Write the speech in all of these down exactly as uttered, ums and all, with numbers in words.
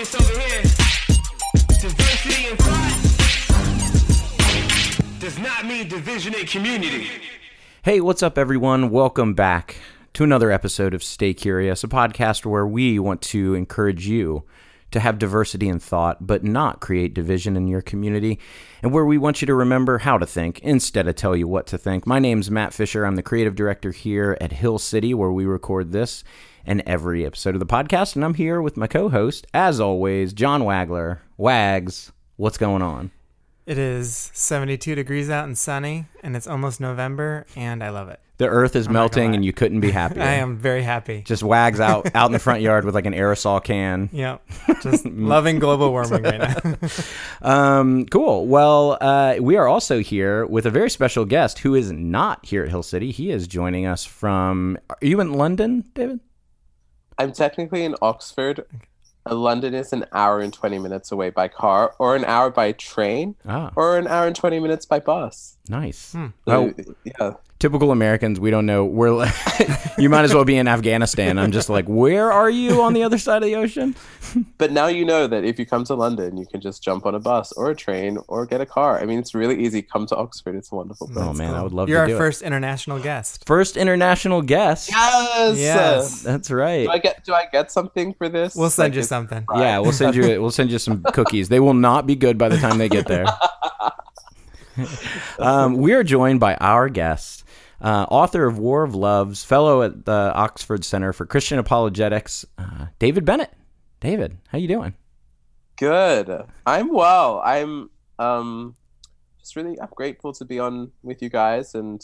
Curious over here. Diversity in thought does not mean division in community. Hey, what's up, everyone? Welcome back to another episode of Stay Curious, a podcast where we want to encourage you to have diversity in thought, but not create division in your community, and where we want you to remember how to think instead of tell you what to think. My name's Matt Fisher. I'm the creative director here at Hill City, where we record this and every episode of the podcast, and I'm here with my co-host, as always, John Wagler. Wags, what's going on? It is seventy-two degrees out and sunny, and it's almost November, and I love it. The earth is I'm melting, and you couldn't be happier. I am very happy. Just Wags out out in the front yard with like an aerosol can. Yep. Just loving global warming right now. um, cool. Well, uh, we are also here with a very special guest who is not here at Hill City. He is joining us from... Are you in London, David? I'm technically in Oxford. London is an hour and twenty minutes away by car, or an hour by train, ah. or an hour and twenty minutes by bus. Nice. Hmm. So, oh, yeah. Typical Americans, we don't know. We're like, you might as well be in Afghanistan. I'm just like, where are you on the other side of the ocean? But now you know that if you come to London, you can just jump on a bus or a train or get a car. I mean, it's really easy. Come to Oxford. It's a wonderful place. Oh, man, I would love You're to do You're our first it. international guest. First international guest. Yes. Yes. That's right. Do I get, do I get something for this? We'll send like you something. Right? Yeah, we'll send you, we'll send you some cookies. They will not be good by the time they get there. um, we are joined by our guest, uh, author of War of Loves, fellow at the Oxford Center for Christian Apologetics, uh, David Bennett. David, how you doing? Good. I'm well. I'm um, just really I'm grateful to be on with you guys and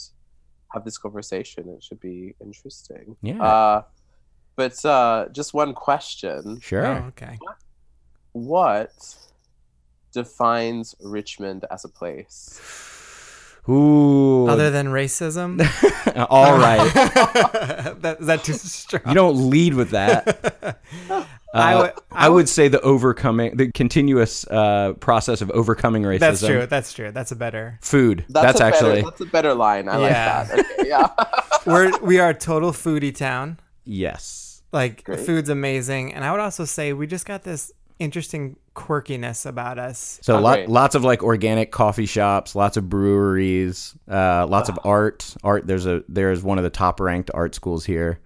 have this conversation. It should be interesting. Yeah. Uh, but uh, just one question. Sure. Oh, okay. What? what defines Richmond as a place? Ooh. Other than racism? All right. that, is that too strong? You don't lead with that. uh, I, would, I would say the overcoming, the continuous uh, process of overcoming racism. That's true. That's true. That's a better. Food. That's, that's actually. Better, that's a better line. I yeah. like that. Okay, yeah. We're, we are a total foodie town. Yes. Like, Great. Food's amazing. And I would also say we just got this interesting quirkiness about us. So oh, lot, right. lots of like organic coffee shops, lots of breweries, uh, lots wow. of art. Art. There's a there's one of the top ranked art schools here.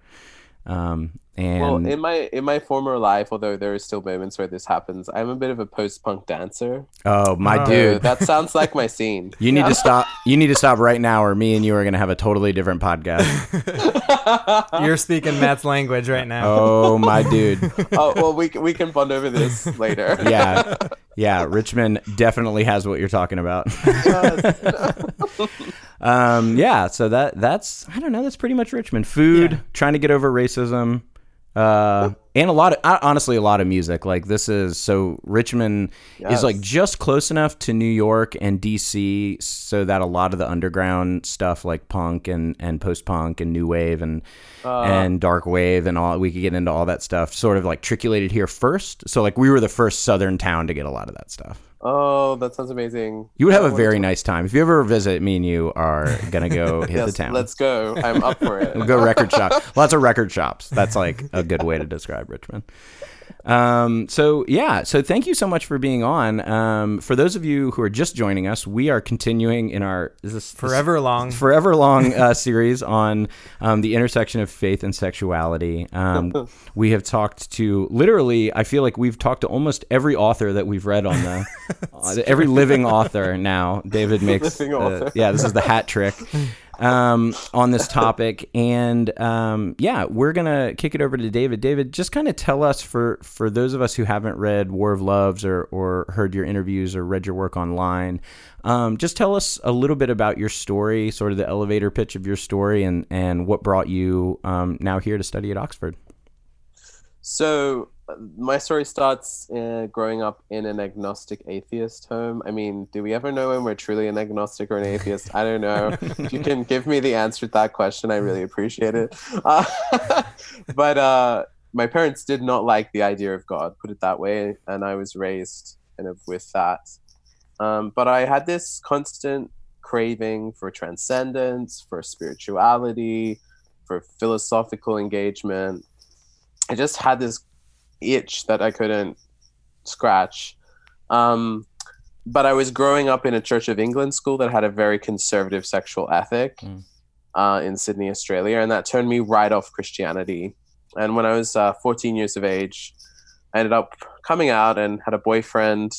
Um, and well, in my in my former life, although there are still moments where this happens, I'm a bit of a post punk dancer. Oh my oh. dude, that sounds like my scene. You need yeah. to stop. You need to stop right now, or me and you are going to have a totally different podcast. You're speaking Matt's language right now. Oh my dude. Oh well, we we can bond over this later. Yeah, yeah. Richmond definitely has what you're talking about. Yes. Um, yeah, so that that's, I don't know, that's pretty much Richmond. Food, yeah. trying to get over racism, uh, and a lot of, honestly, a lot of music. Like, this is, so Richmond yes. is like just close enough to New York and D C so that a lot of the underground stuff like punk and, and post-punk and new wave and uh, and dark wave and all, we could get into all that stuff, sort of like triculated here first. So like we were the first southern town to get a lot of that stuff. Oh, that sounds amazing. You would have a very nice time. If you ever visit, me and you are going to go hit yes, the town. Let's go. I'm up for it. We'll go record shop. Lots of record shops. That's like a good way to describe Richmond. Um, so, yeah. So thank you so much for being on. Um, for those of you who are just joining us, we are continuing in our is this, forever this, long forever long uh, series on um, the intersection of faith and sexuality. Um, we have talked to literally, I feel like we've talked to almost every author that we've read on the uh, every living author now. David makes uh, yeah, this is the hat trick. Um, on this topic, and um, yeah, we're gonna kick it over to David. David, just kind of tell us, for for those of us who haven't read War of Loves or or heard your interviews or read your work online, um, just tell us a little bit about your story, sort of the elevator pitch of your story, and and what brought you um, now here to study at Oxford. So my story starts uh, growing up in an agnostic atheist home. I mean, do we ever know when we're truly an agnostic or an atheist? I don't know. If you can give me the answer to that question, I really appreciate it. Uh, but uh, my parents did not like the idea of God, put it that way, and I was raised kind of with that. Um, but I had this constant craving for transcendence, for spirituality, for philosophical engagement. I just had this itch that I couldn't scratch. Um, but I was growing up in a Church of England school that had a very conservative sexual ethic mm. uh, in Sydney, Australia, and that turned me right off Christianity. And when I was uh, fourteen years of age, I ended up coming out and had a boyfriend.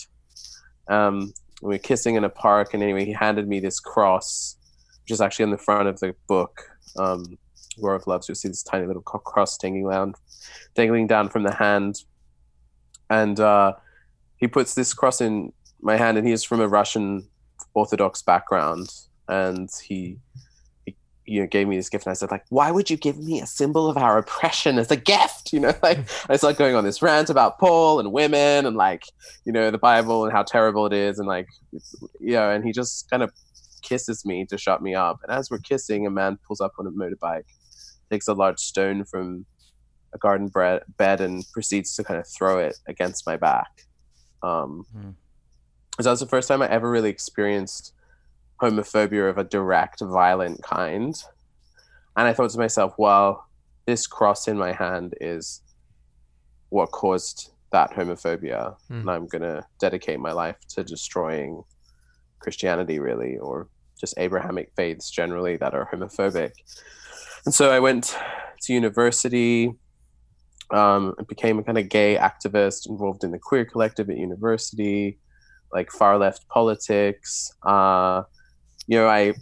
Um, we were kissing in a park, and anyway, he handed me this cross, which is actually on the front of the book, um, War of Loves. You'll see this tiny little cross dangling down, dangling down from the hand. And uh, he puts this cross in my hand, and he is from a Russian Orthodox background. And he... you know, gave me this gift, and I said, like, why would you give me a symbol of our oppression as a gift? You know, like, I started going on this rant about Paul and women and, like, you know, the Bible and how terrible it is, and, like, you know, and he just kind of kisses me to shut me up. And as we're kissing, a man pulls up on a motorbike, takes a large stone from a garden bre- bed and proceeds to kind of throw it against my back. Um, mm. So that was the first time I ever really experienced homophobia of a direct, violent kind. And I thought to myself, well, this cross in my hand is what caused that homophobia. Mm. And I'm going to dedicate my life to destroying Christianity, really, or just Abrahamic faiths generally that are homophobic. And so I went to university um, and became a kind of gay activist involved in the queer collective at university, like far-left politics. Uh, You know, I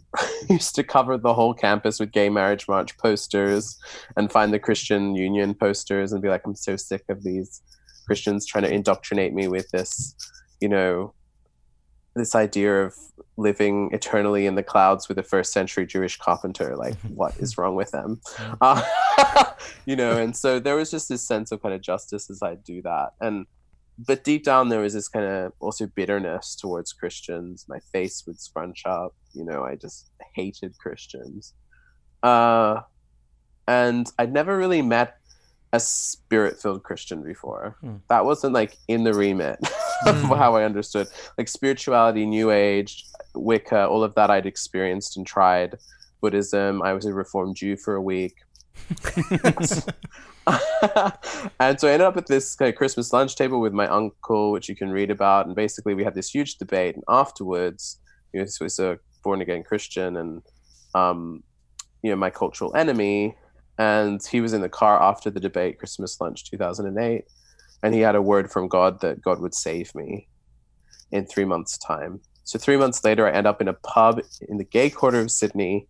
used to cover the whole campus with Gay Marriage March posters and find the Christian Union posters and be like, I'm so sick of these Christians trying to indoctrinate me with this, you know, this idea of living eternally in the clouds with a first century Jewish carpenter. Like, what is wrong with them? Uh, you know, and so there was just this sense of kind of justice as I do that. And but deep down, there was this kind of also bitterness towards Christians. My face would scrunch up. You know, I just hated Christians. Uh, and I'd never really met a spirit-filled Christian before. Mm. That wasn't, like, in the remit of mm. how I understood. Like, spirituality, New Age, Wicca, all of that I'd experienced and tried. Buddhism, I was a Reformed Jew for a week. And so I ended up at this kind of Christmas lunch table with my uncle, which you can read about, and basically we had this huge debate, and afterwards, you know, this was a born-again Christian and um you know, my cultural enemy, and he was in the car after the debate, Christmas lunch two thousand eight, and he had a word from God that God would save me in three months time. So three months later, I end up in a pub in the gay quarter of Sydney,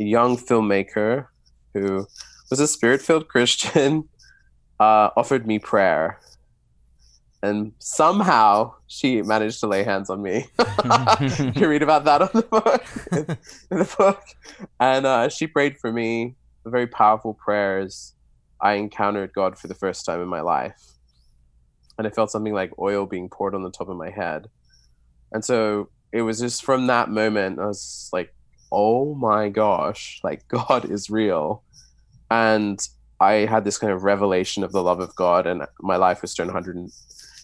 a young filmmaker who was a spirit-filled Christian, uh, offered me prayer. And somehow she managed to lay hands on me. You can read about that on the book. in the book. And uh, she prayed for me, very powerful prayers. I encountered God for the first time in my life. And I felt something like oil being poured on the top of my head. And so it was just from that moment, I was like, oh my gosh, like, God is real. And I had this kind of revelation of the love of God, and my life was turned one hundred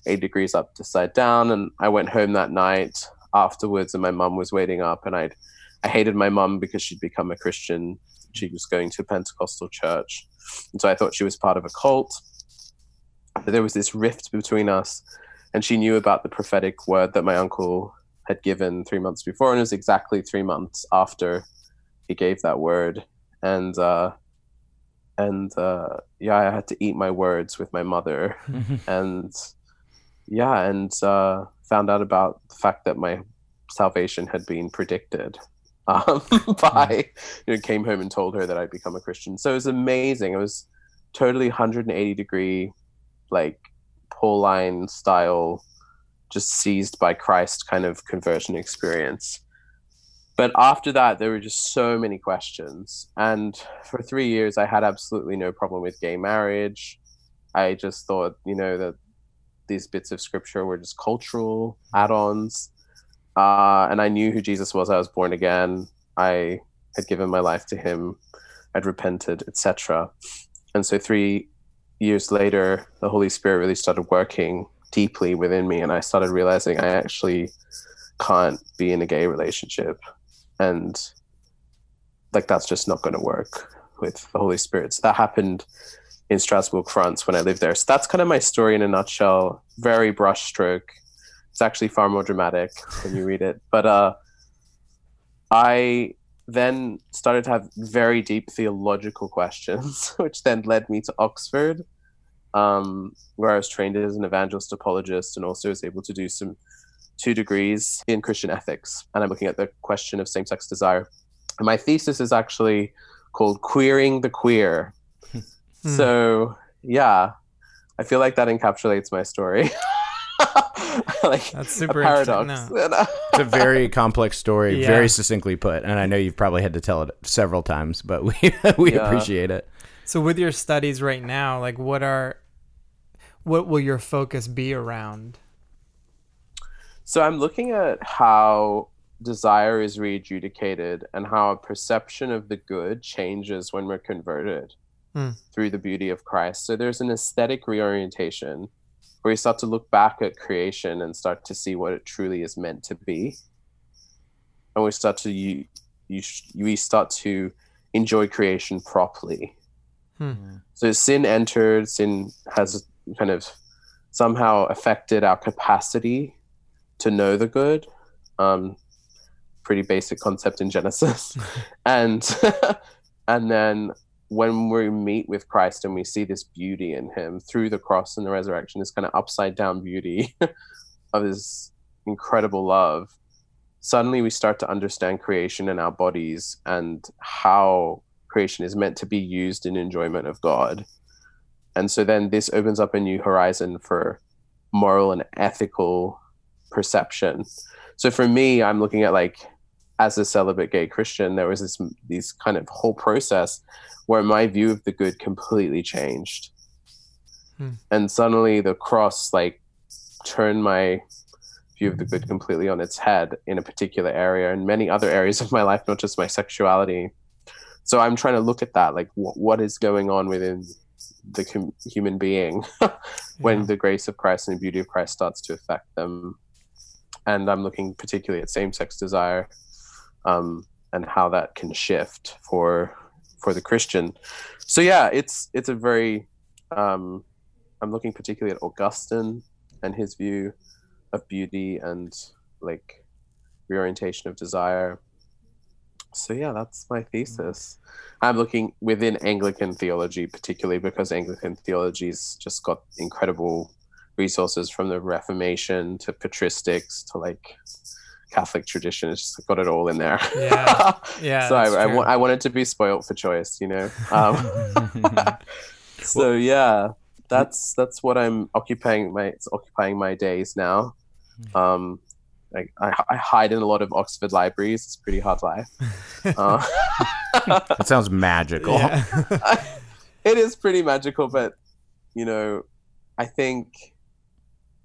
eighty degrees upside down. And I went home that night afterwards, and my mum was waiting up, and I'd, I hated my mum because she'd become a Christian. She was going to a Pentecostal church. And so I thought she was part of a cult. But there was this rift between us, and she knew about the prophetic word that my uncle had given three months before, and it was exactly three months after he gave that word. And uh and uh yeah I had to eat my words with my mother and yeah and uh found out about the fact that my salvation had been predicted um by you know came home and told her that I'd become a Christian. So it was amazing. It was totally one hundred eighty degree, like, Pauline style, just seized by Christ kind of conversion experience. But after that, there were just so many questions. And for three years, I had absolutely no problem with gay marriage. I just thought, you know, that these bits of scripture were just cultural add-ons. Uh, and I knew who Jesus was. I was born again. I had given my life to him. I'd repented, et cetera. And so three years later, the Holy Spirit really started working deeply within me, and I started realizing I actually can't be in a gay relationship, and like, that's just not going to work with the Holy Spirit. So that happened in Strasbourg, France, when I lived there. So that's kind of my story in a nutshell. Very brushstroke. It's actually far more dramatic when you read it. But uh, I then started to have very deep theological questions, which then led me to Oxford, um, where I was trained as an evangelist apologist and also was able to do some two degrees in Christian ethics. And I'm looking at the question of same-sex desire. And my thesis is actually called Queering the Queer. Mm. So, yeah, I feel like that encapsulates my story. Like, that's super a paradox. No. It's a very complex story, yeah. Very succinctly put. And I know you've probably had to tell it several times, but we we yeah. appreciate it. So with your studies right now, like what are what will your focus be around? So I'm looking at how desire is re-adjudicated and how a perception of the good changes when we're converted. Mm. Through the beauty of Christ. So there's an aesthetic reorientation where you start to look back at creation and start to see what it truly is meant to be. And we start to you, you we start to enjoy creation properly. Hmm. So sin entered, sin has kind of somehow affected our capacity to know the good. Um, pretty basic concept in Genesis. and and then when we meet with Christ and we see this beauty in him through the cross and the resurrection, this kind of upside down beauty of his incredible love, suddenly we start to understand creation and our bodies and how creation is meant to be used in enjoyment of God. And so then this opens up a new horizon for moral and ethical perception. So for me, I'm looking at, like, as a celibate gay Christian, there was this these kind of whole process where my view of the good completely changed. Hmm. And suddenly the cross, like, turned my view of the good completely on its head in a particular area and many other areas of my life, not just my sexuality. So I'm trying to look at that, like, wh- what is going on within the com- human being when yeah. the grace of Christ and the beauty of Christ starts to affect them. And I'm looking particularly at same-sex desire. Um, and how that can shift for for the Christian. So yeah, it's it's a very. Um, I'm looking particularly at Augustine and his view of beauty and, like, reorientation of desire. So yeah, that's my thesis. I'm looking within Anglican theology, particularly because Anglican theology's just got incredible resources from the Reformation to patristics to, like, Catholic tradition. It's just got it all in there. Yeah, yeah. So I, I, wa- I wanted to be spoiled for choice, you know. Um, so yeah, that's that's what I'm occupying my it's occupying my days now. Um, I, I, I hide in a lot of Oxford libraries. It's a pretty hard life. Uh, that sounds magical. Yeah. It is pretty magical, but, you know, I think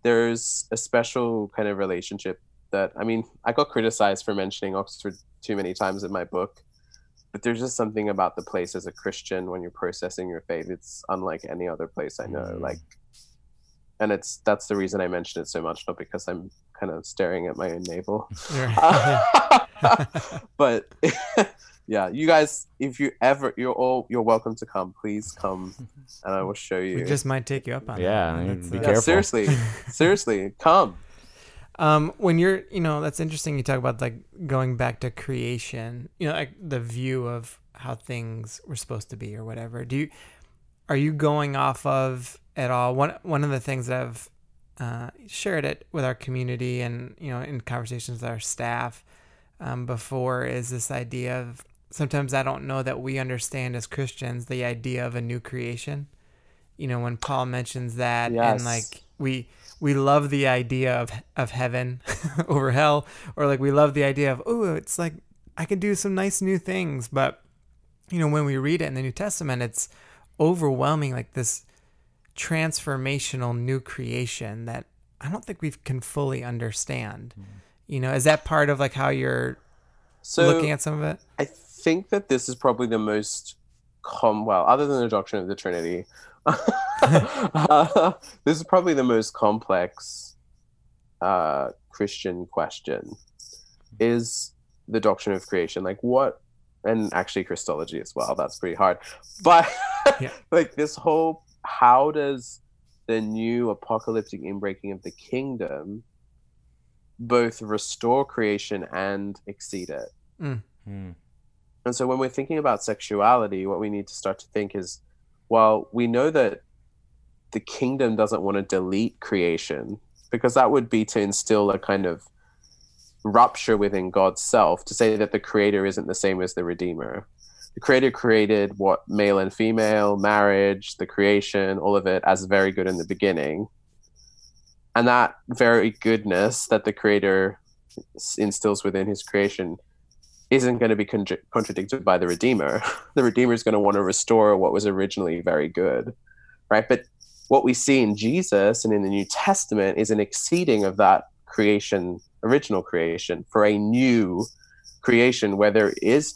there's a special kind of relationship. That, I mean, I got criticized for mentioning Oxford too many times in my book, but there's just something about the place as a Christian when you're processing your faith. It's unlike any other place I know. Like, and it's that's the reason I mention it so much, not because I'm kind of staring at my own navel. Uh, but yeah, you guys, if you ever, you're all you're welcome to come. Please come, and I will show you. We just might take you up on yeah, that. I mean, be uh, careful. Yeah, seriously, seriously, come. Um, when you're, you know, that's interesting. You talk about, like, going back to creation, you know, like the view of how things were supposed to be or whatever. Do you, are you going off of at all? One, one of the things that I've, uh, shared it with our community and, you know, in conversations with our staff, um, before is this idea of sometimes I don't know that we understand as Christians, the idea of a new creation, you know, when Paul mentions that yes. and like we, we love the idea of of heaven over hell, or like we love the idea of, oh, it's like I can do some nice new things. But, you know, when we read it in the New Testament, it's overwhelming, like this transformational new creation that I don't think we can fully understand. Mm. You know, is that part of, like, how you're so looking at some of it? I think that this is probably the most com- well, other than the doctrine of the Trinity, uh, this is probably the most complex uh, Christian question, is the doctrine of creation. Like, what and actually Christology as well. That's pretty hard. But yeah. Like this whole, how does the new apocalyptic inbreaking of the kingdom both restore creation and exceed it? Mm-hmm. And so when we're thinking about sexuality, what we need to start to think is, well, we know that the kingdom doesn't want to delete creation, because that would be to instill a kind of rupture within God's self, to say that the creator isn't the same as the redeemer. The creator created what, male and female, marriage, the creation, all of it, as very good in the beginning. And that very goodness that the creator instills within his creation isn't going to be con- contradicted by the Redeemer. The Redeemer is going to want to restore what was originally very good, right? But what we see in Jesus and in the New Testament is an exceeding of that creation, original creation, for a new creation where there is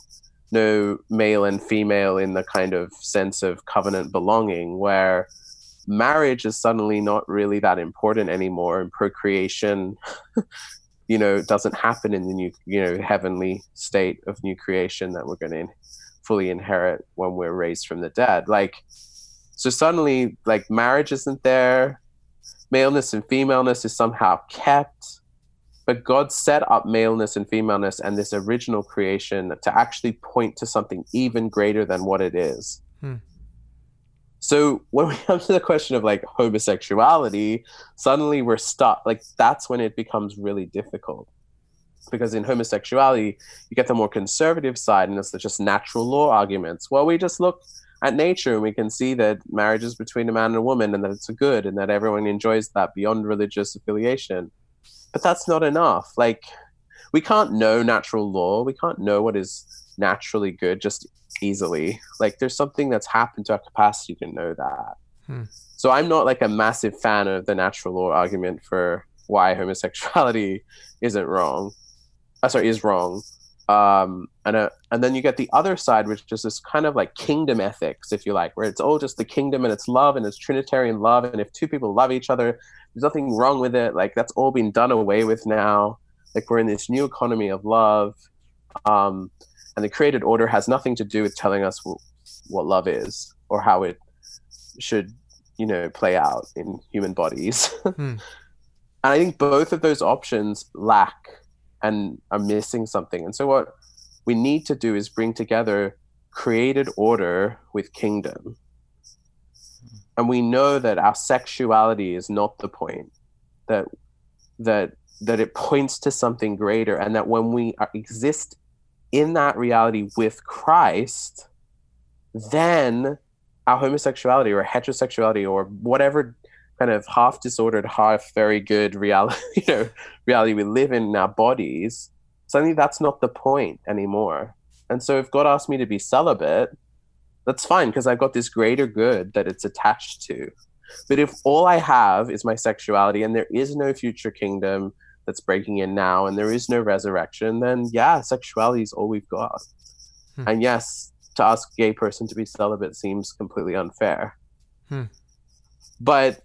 no male and female in the kind of sense of covenant belonging, where marriage is suddenly not really that important anymore, and procreation you know, doesn't happen in the new, you know, heavenly state of new creation that we're going to in- fully inherit when we're raised from the dead. Like, so suddenly, like, marriage isn't there. Maleness and femaleness is somehow kept. But God set up maleness and femaleness and this original creation to actually point to something even greater than what it is. Hmm. So when we come to the question of like homosexuality, suddenly we're stuck. Like that's when it becomes really difficult, because in homosexuality, you get the more conservative side, and it's just natural law arguments. Well, we just look at nature and we can see that marriage is between a man and a woman, and that it's a good, and that everyone enjoys that beyond religious affiliation. But that's not enough. Like we can't know natural law. We can't know what is naturally good just easily. Like there's something that's happened to our capacity to know that. Hmm. So I'm not like a massive fan of the natural law argument for why homosexuality isn't wrong. Uh, sorry, is wrong. Um, and uh, and then you get the other side, which is this kind of like kingdom ethics, if you like, where it's all just the kingdom and it's love and it's Trinitarian love. And if two people love each other, there's nothing wrong with it. Like that's all been done away with now. Like we're in this new economy of love. Um, And the created order has nothing to do with telling us w- what love is or how it should, you know, play out in human bodies. Hmm. And I think both of those options lack and are missing something. And so what we need to do is bring together created order with kingdom. And we know that our sexuality is not the point, that that that it points to something greater, and that when we are, exist in that reality with Christ, then our homosexuality or heterosexuality or whatever kind of half disordered, half very good reality, you know, reality we live in, in our bodies, suddenly that's not the point anymore. And so if God asked me to be celibate, that's fine, because I've got this greater good that it's attached to. But if all I have is my sexuality and there is no future kingdom that's breaking in now, and there is no resurrection, then yeah, sexuality is all we've got. Hmm. And yes, to ask a gay person to be celibate seems completely unfair. Hmm. But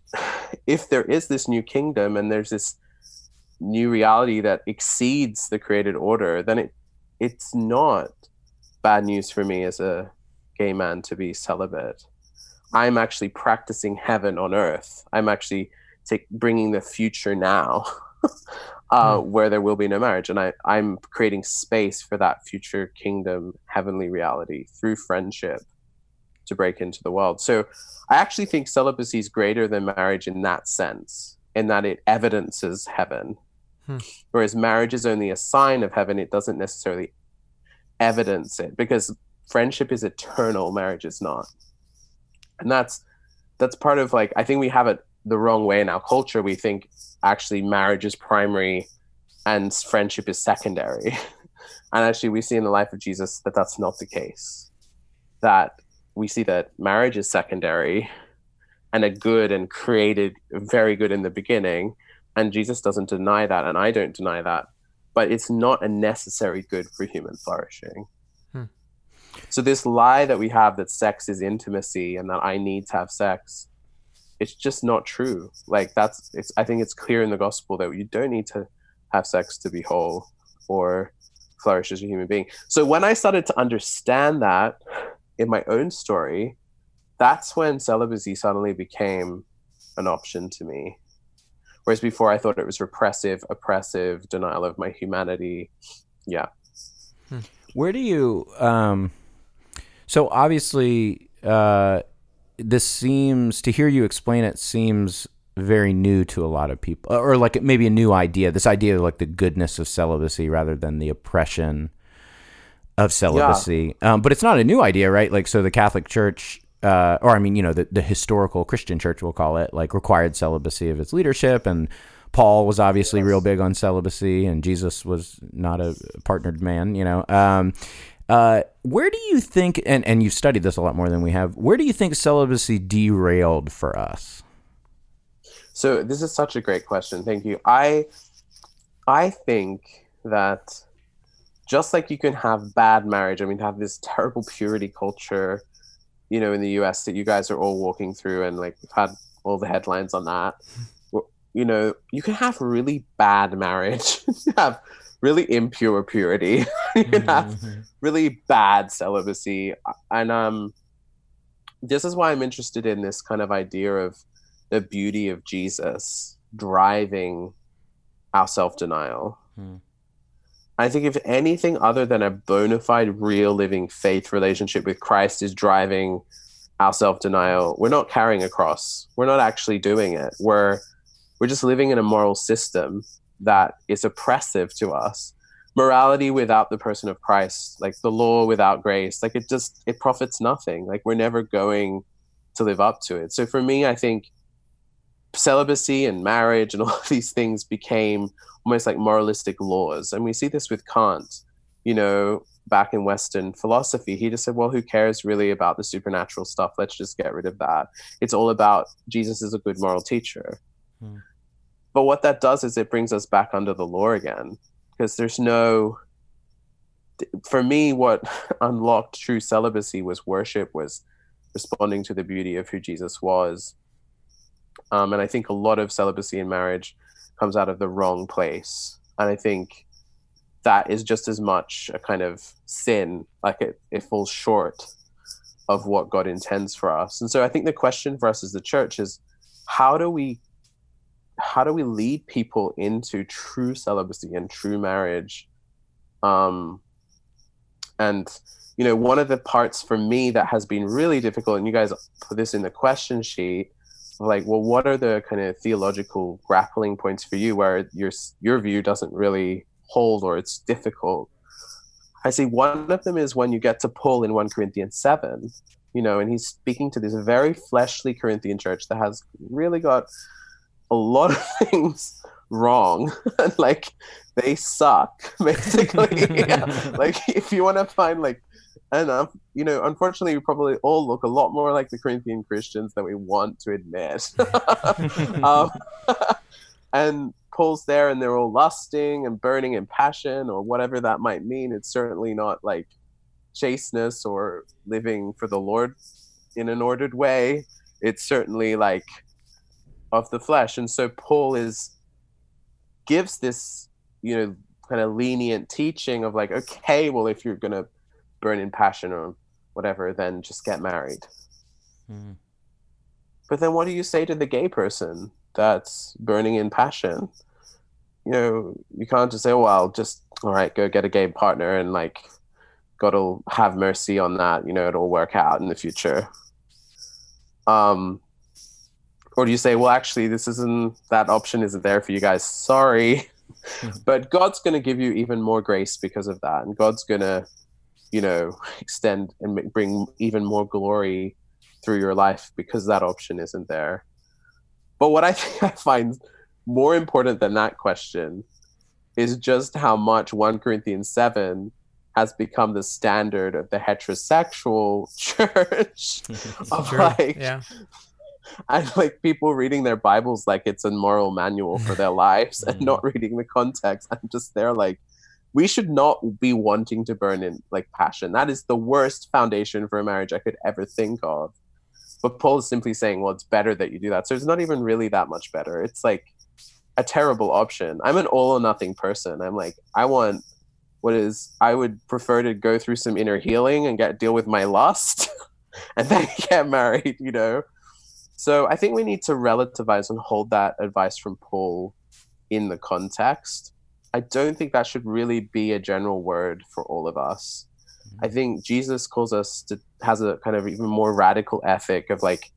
if there is this new kingdom and there's this new reality that exceeds the created order, then it it's not bad news for me as a gay man to be celibate. I'm actually practicing heaven on earth. I'm actually t- bringing the future now. Uh, mm. Where there will be no marriage, and I, I'm creating space for that future kingdom, heavenly reality through friendship to break into the world. So I actually think celibacy is greater than marriage in that sense, in that it evidences heaven. Mm. Whereas marriage is only a sign of heaven, it doesn't necessarily evidence it, because friendship is eternal, marriage is not. And that's that's part of, like, I think we have it the wrong way in our culture. We think actually marriage is primary and friendship is secondary. And actually we see in the life of Jesus that that's not the case, that we see that marriage is secondary and a good and created very good in the beginning. And Jesus doesn't deny that, and I don't deny that, but it's not a necessary good for human flourishing. Hmm. So this lie that we have that sex is intimacy and that I need to have sex, it's just not true. Like that's, it's, I think it's clear in the gospel that you don't need to have sex to be whole or flourish as a human being. So when I started to understand that in my own story, that's when celibacy suddenly became an option to me. Whereas before I thought it was repressive, oppressive, denial of my humanity. Yeah. Hmm. Where do you, um, so obviously, uh, this seems, to hear you explain it seems very new to a lot of people, or like maybe a new idea, this idea of like the goodness of celibacy rather than the oppression of celibacy. Yeah. Um, but it's not a new idea, right? Like, so the Catholic Church, Uh, or I mean, you know, the, the historical Christian church, we'll call it, like required celibacy of its leadership. And Paul was obviously yes. real big on celibacy, and Jesus was not a partnered man, you know. Um, uh, where do you think, and, and you've studied this a lot more than we have, where do you think celibacy derailed for us? So this is such a great question. Thank you. I, I think that just like you can have bad marriage, I mean, have this terrible purity culture, you know, in the U S that you guys are all walking through, and like we've had all the headlines on that. You know, you can have really bad marriage, you have really impure purity, you can have really bad celibacy, and um, this is why I'm interested in this kind of idea of the beauty of Jesus driving our self-denial. Mm. I think if anything other than a bona fide, real, living faith relationship with Christ is driving our self-denial, we're not carrying a cross. We're not actually doing it. We're we're just living in a moral system that is oppressive to us. Morality without the person of Christ, like the law without grace, like it just, it profits nothing. Like we're never going to live up to it. So for me, I think celibacy and marriage and all of these things became almost like moralistic laws. And we see this with Kant, you know, back in Western philosophy. He just said, well, who cares really about the supernatural stuff? Let's just get rid of that. It's all about Jesus is a good moral teacher. Mm. But what that does is it brings us back under the law again, because there's no, for me, what unlocked true celibacy was worship, was responding to the beauty of who Jesus was. Um, and I think a lot of celibacy in marriage comes out of the wrong place. And I think that is just as much a kind of sin, like it, it falls short of what God intends for us. And so I think the question for us as the church is, how do we, how do we lead people into true celibacy and true marriage? Um, and, you know, one of the parts for me that has been really difficult, and you guys put this in the question sheet, like, well, what are the kind of theological grappling points for you where your your view doesn't really hold or it's difficult? I see one of them is when you get to Paul in First Corinthians seven, you know, and he's speaking to this very fleshly Corinthian church that has really got a lot of things wrong. Like, they suck, basically. Yeah. Like, if you want to find, like, And, um, you know, unfortunately, we probably all look a lot more like the Corinthian Christians than we want to admit. um, and Paul's there, and they're all lusting and burning in passion or whatever that might mean. It's certainly not like chasteness or living for the Lord in an ordered way. It's certainly like of the flesh. And so Paul is gives this, you know, kind of lenient teaching of like, okay, well, if you're going to burn in passion or whatever, then just get married. Mm. But then what do you say to the gay person that's burning in passion? You know, you can't just say, oh, well, just, all right, go get a gay partner and like, God will have mercy on that, you know, it'll work out in the future. Um, or do you say, well, actually, this isn't, that option isn't there for you guys, sorry. But God's going to give you even more grace because of that. And God's going to, you know, extend and bring even more glory through your life because that option isn't there. But what I think I find more important than that question is just how much First Corinthians seven has become the standard of the heterosexual church. Of true. Like, yeah. And like people reading their Bibles like it's a moral manual for their lives and not reading the context. I'm just there like, we should not be wanting to burn in like passion. That is the worst foundation for a marriage I could ever think of. But Paul is simply saying, well, it's better that you do that. So it's not even really that much better. It's like a terrible option. I'm an all or nothing person. I'm like, I want what is, I would prefer to go through some inner healing and get deal with my lust and then get married, you know. So I think we need to relativize and hold that advice from Paul in the context. I don't think that should really be a general word for all of us. I think Jesus calls us to, has a kind of even more radical ethic of like,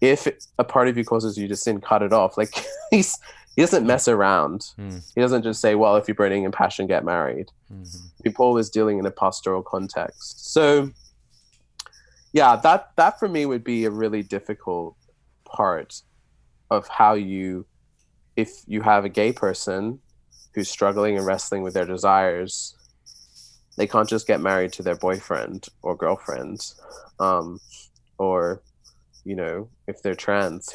if a part of you causes you to sin, cut it off. Like he's, he doesn't mess around. Mm. He doesn't just say, well, if you're burning in passion, get married. Mm-hmm. Paul is dealing in a pastoral context. So yeah, that, that for me would be a really difficult part of how you, if you have a gay person who's struggling and wrestling with their desires, they can't just get married to their boyfriend or girlfriend, um, or, you know, if they're trans,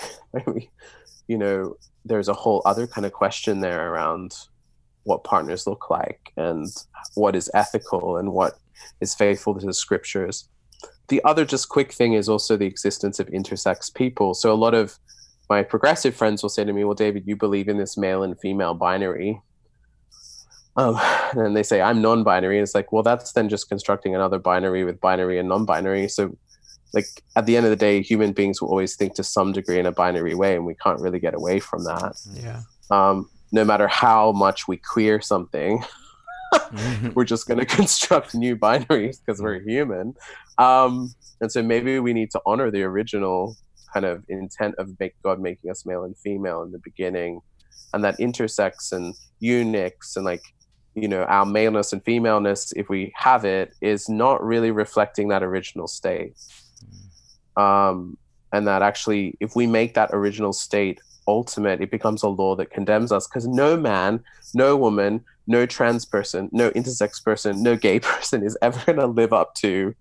you know, there's a whole other kind of question there around what partners look like and what is ethical and what is faithful to the scriptures. The other just quick thing is also the existence of intersex people. So a lot of my progressive friends will say to me, well, David, you believe in this male and female binary. Um, and then they say, I'm non-binary. And it's like, well, that's then just constructing another binary with binary and non-binary. So like at the end of the day, human beings will always think to some degree in a binary way, and we can't really get away from that. Yeah. Um, no matter how much we queer something, we're just going to construct new binaries because we're human. Um, and so maybe we need to honor the original kind of intent of make, God making us male and female in the beginning, and that intersex and eunuchs and like, you know, our maleness and femaleness, if we have it, is not really reflecting that original state. Mm. Um, and that actually, if we make that original state ultimate, it becomes a law that condemns us, because no man, no woman, no trans person, no intersex person, no gay person is ever going to live up to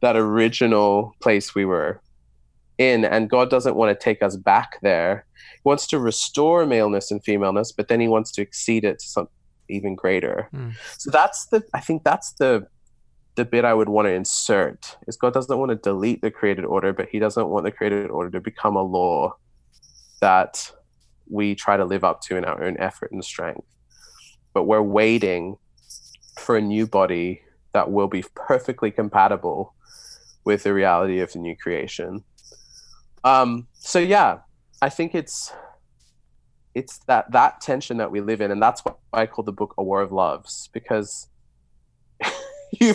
that original place we were in. And God doesn't want to take us back there. He wants to restore maleness and femaleness, but then he wants to exceed it to something even greater. Mm. So that's the, I think that's the the bit I would want to insert, is God doesn't want to delete the created order, but he doesn't want the created order to become a law that we try to live up to in our own effort and strength. But we're waiting for a new body that will be perfectly compatible with the reality of the new creation. Um, so yeah, I think it's it's that that tension that we live in, and that's why I call the book A War of Loves, because you,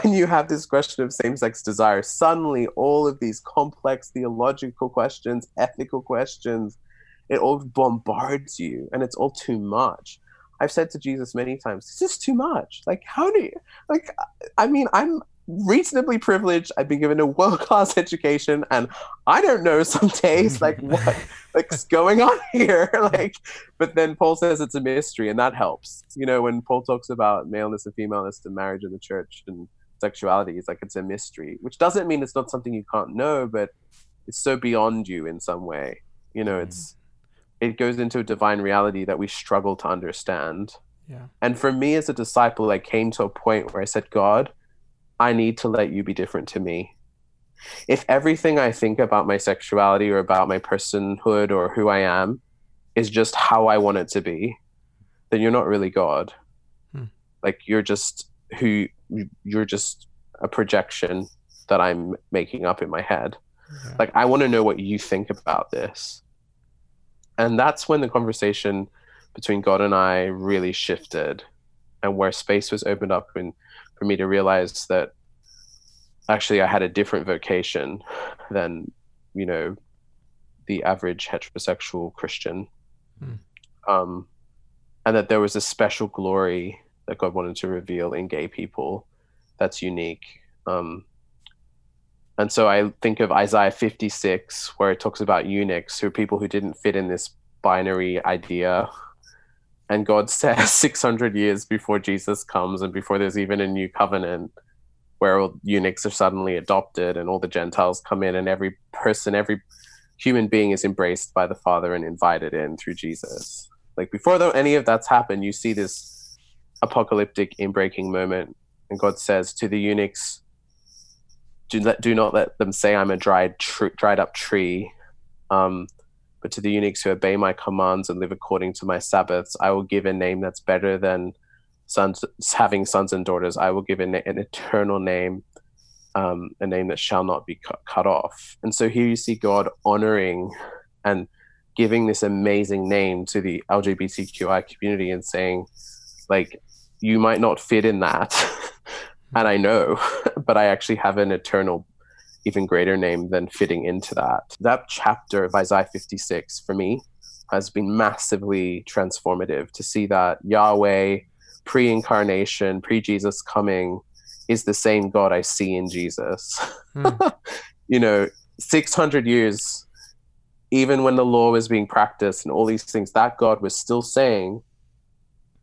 when you have this question of same-sex desire, suddenly all of these complex theological questions, ethical questions, it all bombards you, and it's all too much. I've said to Jesus many times, this is too much. Like, how do you, like, I mean, I'm reasonably privileged. I've been given a world-class education, and I don't know some days like what what's going on here. Like, but then Paul says it's a mystery, and that helps. You know, when Paul talks about maleness and femaleness and marriage in the church and sexuality, it's like it's a mystery, which doesn't mean it's not something you can't know, but it's so beyond you in some way. You know, it's it goes into a divine reality that we struggle to understand. Yeah. And for me as a disciple, I came to a point where I said, God, I need to let you be different to me. If everything I think about my sexuality or about my personhood or who I am is just how I want it to be, then you're not really God. Hmm. Like you're just who you're just a projection that I'm making up in my head. Yeah. Like, I want to know what you think about this. And that's when the conversation between God and I really shifted, and where space was opened up and for me to realize that actually I had a different vocation than, you know, the average heterosexual Christian. Mm. Um, and that there was a special glory that God wanted to reveal in gay people that's unique. Um, and so I think of Isaiah fifty-six, where it talks about eunuchs, who are people who didn't fit in this binary idea. And God says six hundred years before Jesus comes and before there's even a new covenant, where all eunuchs are suddenly adopted and all the Gentiles come in, and every person, every human being is embraced by the Father and invited in through Jesus. Like, before though any of that's happened, you see this apocalyptic inbreaking moment, and God says to the eunuchs, do, let, do not let them say I'm a dried, tr- dried up tree. Um, But to the eunuchs who obey my commands and live according to my Sabbaths, I will give a name that's better than sons, having sons and daughters, I will give an, an eternal name, um, a name that shall not be cut, cut off. And so here you see God honoring and giving this amazing name to the L G B T Q I community and saying, like, you might not fit in that, and I know, but I actually have an eternal, even greater name than fitting into that. That chapter of Isaiah fifty-six, for me, has been massively transformative to see that Yahweh, pre-incarnation, pre-Jesus coming, is the same God I see in Jesus. Mm. You know, six hundred years, even when the law was being practiced and all these things, that God was still saying,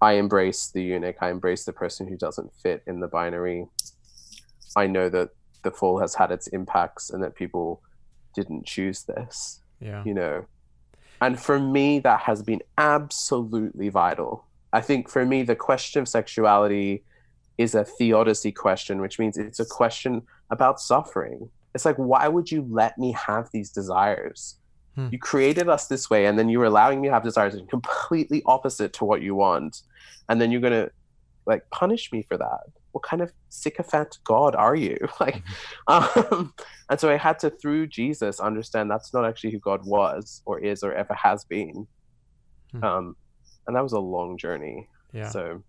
I embrace the eunuch, I embrace the person who doesn't fit in the binary. I know that the fall has had its impacts and that people didn't choose this, yeah. you know. And for me, that has been absolutely vital. I think for me, the question of sexuality is a theodicy question, which means it's a question about suffering. It's like, why would you let me have these desires? Hmm. You created us this way, and then you were allowing me to have desires that are completely opposite to what you want. And then you're going to, like, punish me for that. What kind of sycophant God are you? Like, um, and so I had to, through Jesus, understand that's not actually who God was or is or ever has been. Hmm. Um, and that was a long journey. Yeah. So,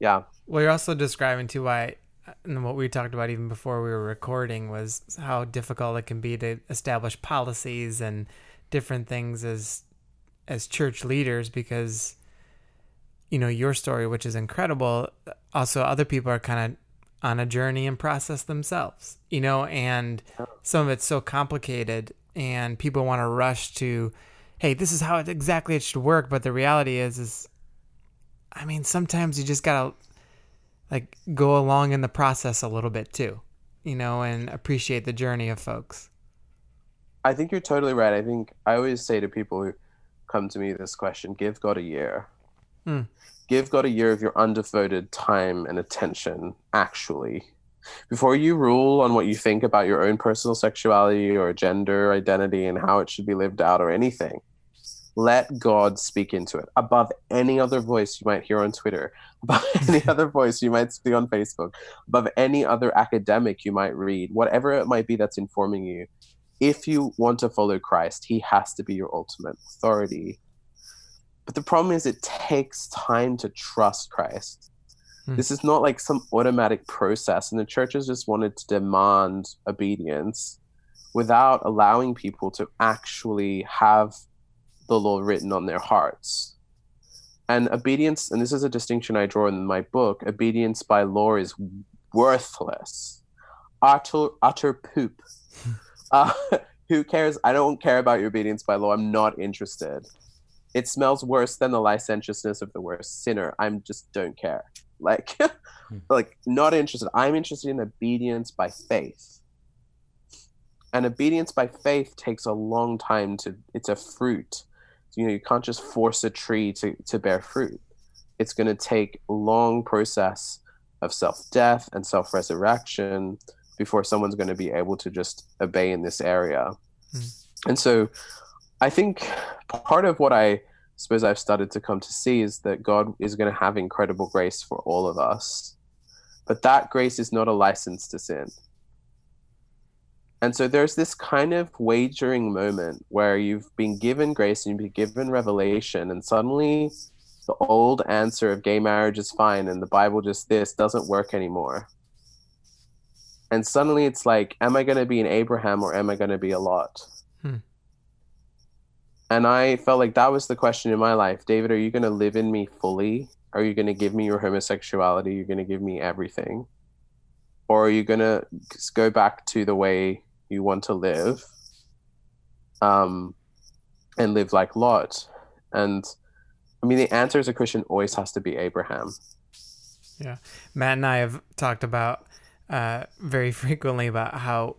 yeah. Well, you're also describing too why, and what we talked about even before we were recording, was how difficult it can be to establish policies and different things as as church leaders, because, you know, your story, which is incredible, also other people are kind of on a journey and process themselves, you know, and some of it's so complicated and people want to rush to, hey, this is how it exactly it should work. But the reality is, is, I mean, sometimes you just got to like go along in the process a little bit too, you know, and appreciate the journey of folks. I think you're totally right. I think I always say to people who come to me this question, give God a year. Hmm. Give God a year of your undevoted time and attention, actually. Before you rule on what you think about your own personal sexuality or gender identity and how it should be lived out or anything, let God speak into it. Above any other voice you might hear on Twitter, above any other voice you might see on Facebook, above any other academic you might read, whatever it might be that's informing you, if you want to follow Christ, he has to be your ultimate authority. But the problem is it takes time to trust Christ. Hmm. This is not like some automatic process. And the church has just wanted to demand obedience without allowing people to actually have the law written on their hearts. And obedience, and this is a distinction I draw in my book, obedience by law is worthless. Utter, utter poop. uh, who cares? I don't care about your obedience by law. I'm not interested. It smells worse than the licentiousness of the worst sinner. I'm just don't care. Like, like not interested. I'm interested in obedience by faith. And obedience by faith takes a long time to, it's a fruit. You know, you can't just force a tree to, to bear fruit. It's going to take a long process of self-death and self-resurrection before someone's going to be able to just obey in this area. Mm. And so I think part of what I suppose I've started to come to see is that God is going to have incredible grace for all of us. But that grace is not a license to sin. And so there's this kind of wagering moment where you've been given grace and you've been given revelation, and suddenly the old answer of gay marriage is fine and the Bible just this doesn't work anymore. And suddenly it's like, am I going to be an Abraham or am I going to be a Lot? Hmm. And I felt like that was the question in my life. David, are you going to live in me fully? Are you going to give me your homosexuality? You're going to give me everything? Or are you going to go back to the way you want to live um, and live like Lot? And I mean, the answer as a Christian always has to be Abraham. Yeah. Matt and I have talked about uh, very frequently about how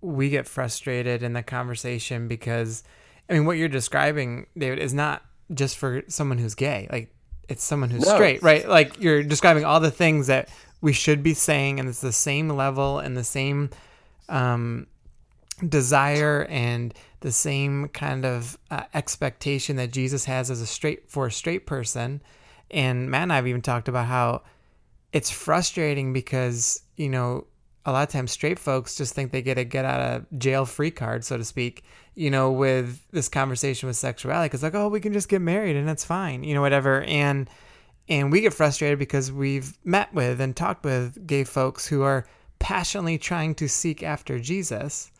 we get frustrated in the conversation because, I mean, what you're describing, David, is not just for someone who's gay. Like, it's someone who's no. straight, right? Like, you're describing all the things that we should be saying, and it's the same level and the same um, desire and the same kind of uh, expectation that Jesus has as a straight for a straight person. And Matt and I have even talked about how it's frustrating because, you know, a lot of times straight folks just think they get a get out of jail free card, so to speak, you know, with this conversation with sexuality, because like, oh, we can just get married and it's fine, you know, whatever. And and we get frustrated because we've met with and talked with gay folks who are passionately trying to seek after Jesus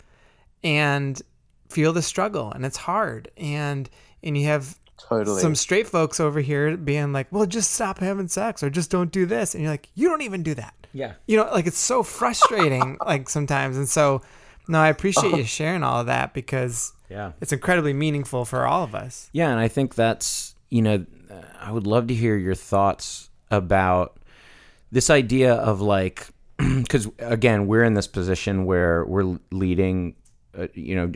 and feel the struggle, and it's hard. And and you have totally some straight folks over here being like, well, just stop having sex or just don't do this. And you're like, you don't even do that. Yeah. You know, like, it's so frustrating, like, sometimes. And so, no, I appreciate you sharing all of that, because yeah, it's incredibly meaningful for all of us. Yeah. And I think that's, you know, I would love to hear your thoughts about this idea of, like, because again, we're in this position where we're leading, uh, you know,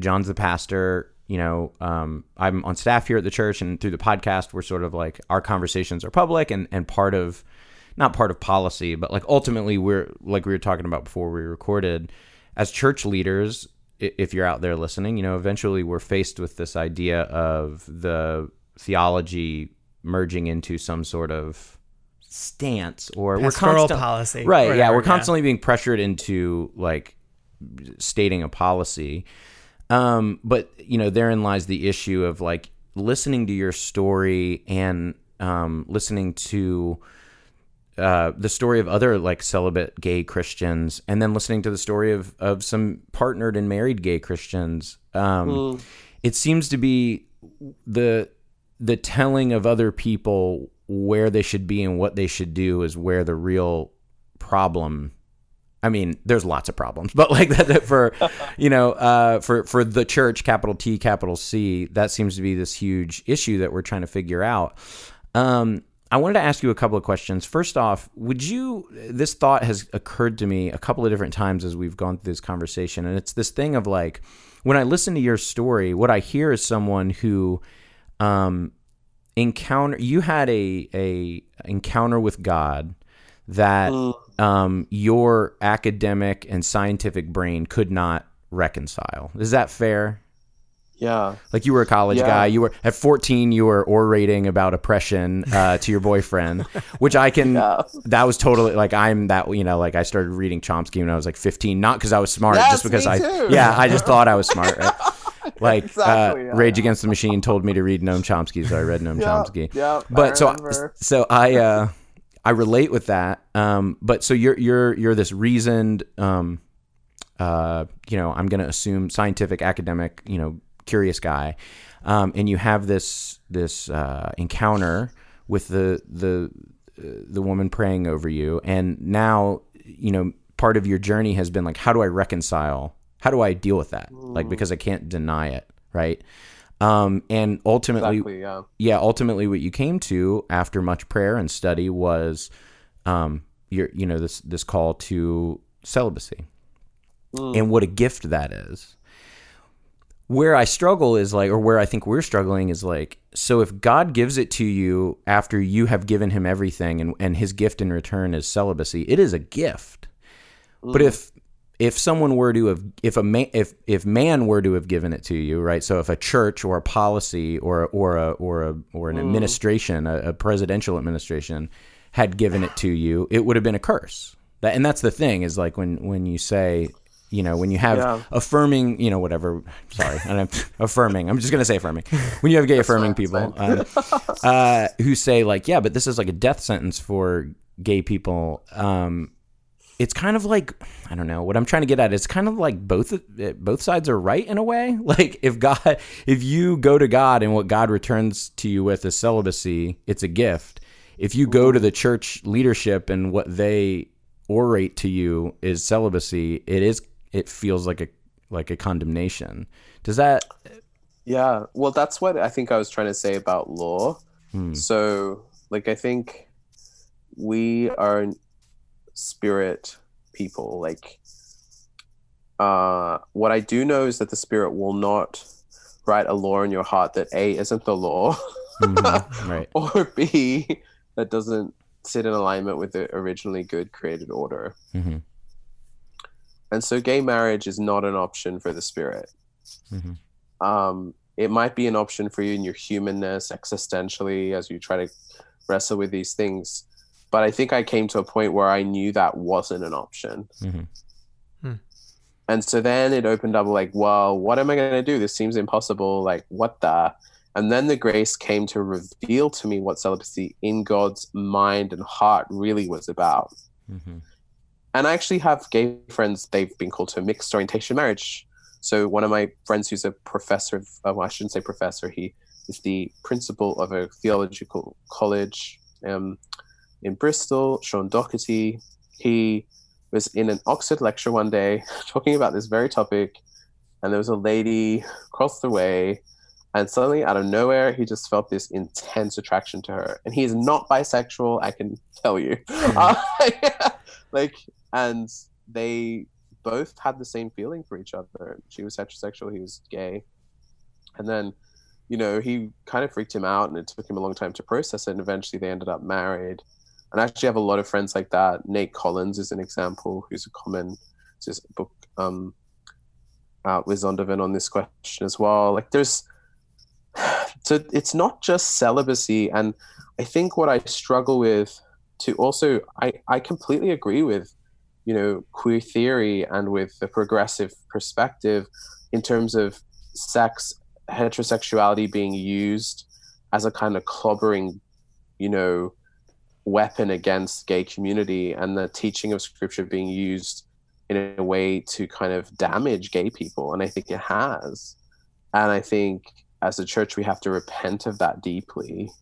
John's the pastor. You know, um, I'm on staff here at the church, and through the podcast, we're sort of like, our conversations are public, and, and part of, not part of policy, but like ultimately we're, like we were talking about before we recorded, as church leaders, if you're out there listening, you know, eventually we're faced with this idea of the theology merging into some sort of stance or pastoral policy. Right. Whatever, yeah. We're constantly yeah. being pressured into like stating a policy. Um, but, you know, therein lies the issue of like listening to your story and um, listening to uh, the story of other like celibate gay Christians, and then listening to the story of, of some partnered and married gay Christians. Um, mm. It seems to be the the telling of other people where they should be and what they should do is where the real problem is. I mean, there's lots of problems, but like that, that for, you know, uh, for, for the church, capital T, capital C, that seems to be this huge issue that we're trying to figure out. Um, I wanted to ask you a couple of questions. First off, would you, this thought has occurred to me a couple of different times as we've gone through this conversation. And it's this thing of like, when I listen to your story, what I hear is someone who, um, encounter, you had a, a encounter with God that, mm. Um, your academic and scientific brain could not reconcile. Is that fair? Yeah. Like, you were a college yeah. guy. You were at fourteen. You were orating about oppression uh, to your boyfriend, which I can. Yeah. That was totally like I'm that. You know, like I started reading Chomsky when I was like fifteen, not because I was smart, yes, just because I. Too. Yeah, I just thought I was smart. Right? Like exactly, uh, yeah. Rage Against the Machine told me to read Noam Chomsky, so I read Noam yeah, Chomsky. Yeah. But I so so I. Uh, I relate with that, um, but so you're you're you're this reasoned, um, uh, you know, I'm going to assume scientific, academic, you know, curious guy, um, and you have this this uh, encounter with the the uh, the woman praying over you, and now you know part of your journey has been like, how do I reconcile? How do I deal with that? Mm. Like, because I can't deny it, right? Um, and ultimately, exactly, yeah. yeah, ultimately what you came to after much prayer and study was, um, your, you know, this, this call to celibacy mm. and what a gift that is. Where I struggle is like, or where I think we're struggling is like, so if God gives it to you after you have given him everything and, and his gift in return is celibacy, it is a gift. Mm. But if If someone were to have, if a man, if, if man were to have given it to you, right? So if a church or a policy or or a or a or an mm. administration, a, a presidential administration, had given it to you, it would have been a curse. That, and that's the thing is like when, when you say, you know, when you have yeah. affirming, you know, whatever. Sorry, I'm affirming. I'm just gonna say affirming. When you have gay affirming people uh, uh, who say like, yeah, but this is like a death sentence for gay people. Um, It's kind of like, I don't know what I'm trying to get at. It's kind of like both both sides are right in a way. Like if God, if you go to God and what God returns to you with is celibacy, it's a gift. If you go to the church leadership and what they orate to you is celibacy, it is. It feels like a like a condemnation. Does that? Yeah. Well, that's what I think I was trying to say about law. Hmm. So, like, I think we are spirit people. Like uh what I do know is that the spirit will not write a law in your heart that A, isn't the law, mm-hmm. right. or B, that doesn't sit in alignment with the originally good created order. Mm-hmm. And so gay marriage is not an option for the spirit. Mm-hmm. Um it might be an option for you in your humanness, existentially, as you try to wrestle with these things. But I think I came to a point where I knew that wasn't an option. Mm-hmm. Hmm. And so then it opened up like, well, what am I going to do? This seems impossible. Like, what the? And then the grace came to reveal to me what celibacy in God's mind and heart really was about. Mm-hmm. And I actually have gay friends, they've been called to mixed orientation marriage. So one of my friends who's a professor, of, well, I shouldn't say professor, he is the principal of a theological college um, in Bristol, Sean Doherty. He was in an Oxford lecture one day talking about this very topic, and there was a lady across the way, and suddenly out of nowhere he just felt this intense attraction to her. And he is not bisexual, I can tell you. Mm-hmm. Uh, yeah, like, and they both had the same feeling for each other. She was heterosexual, he was gay. And then, you know, he kind of freaked him out, and it took him a long time to process it, and eventually they ended up married. And I actually have a lot of friends like that. Nate Collins is an example, who's a common, just a book um, out with Zondervan on this question as well. Like there's, so it's not just celibacy. And I think what I struggle with to also, I, I completely agree with, you know, queer theory and with the progressive perspective in terms of sex, heterosexuality being used as a kind of clobbering, you know, weapon against gay community, and the teaching of scripture being used in a way to kind of damage gay people. And I think it has. And I think as a church, we have to repent of that deeply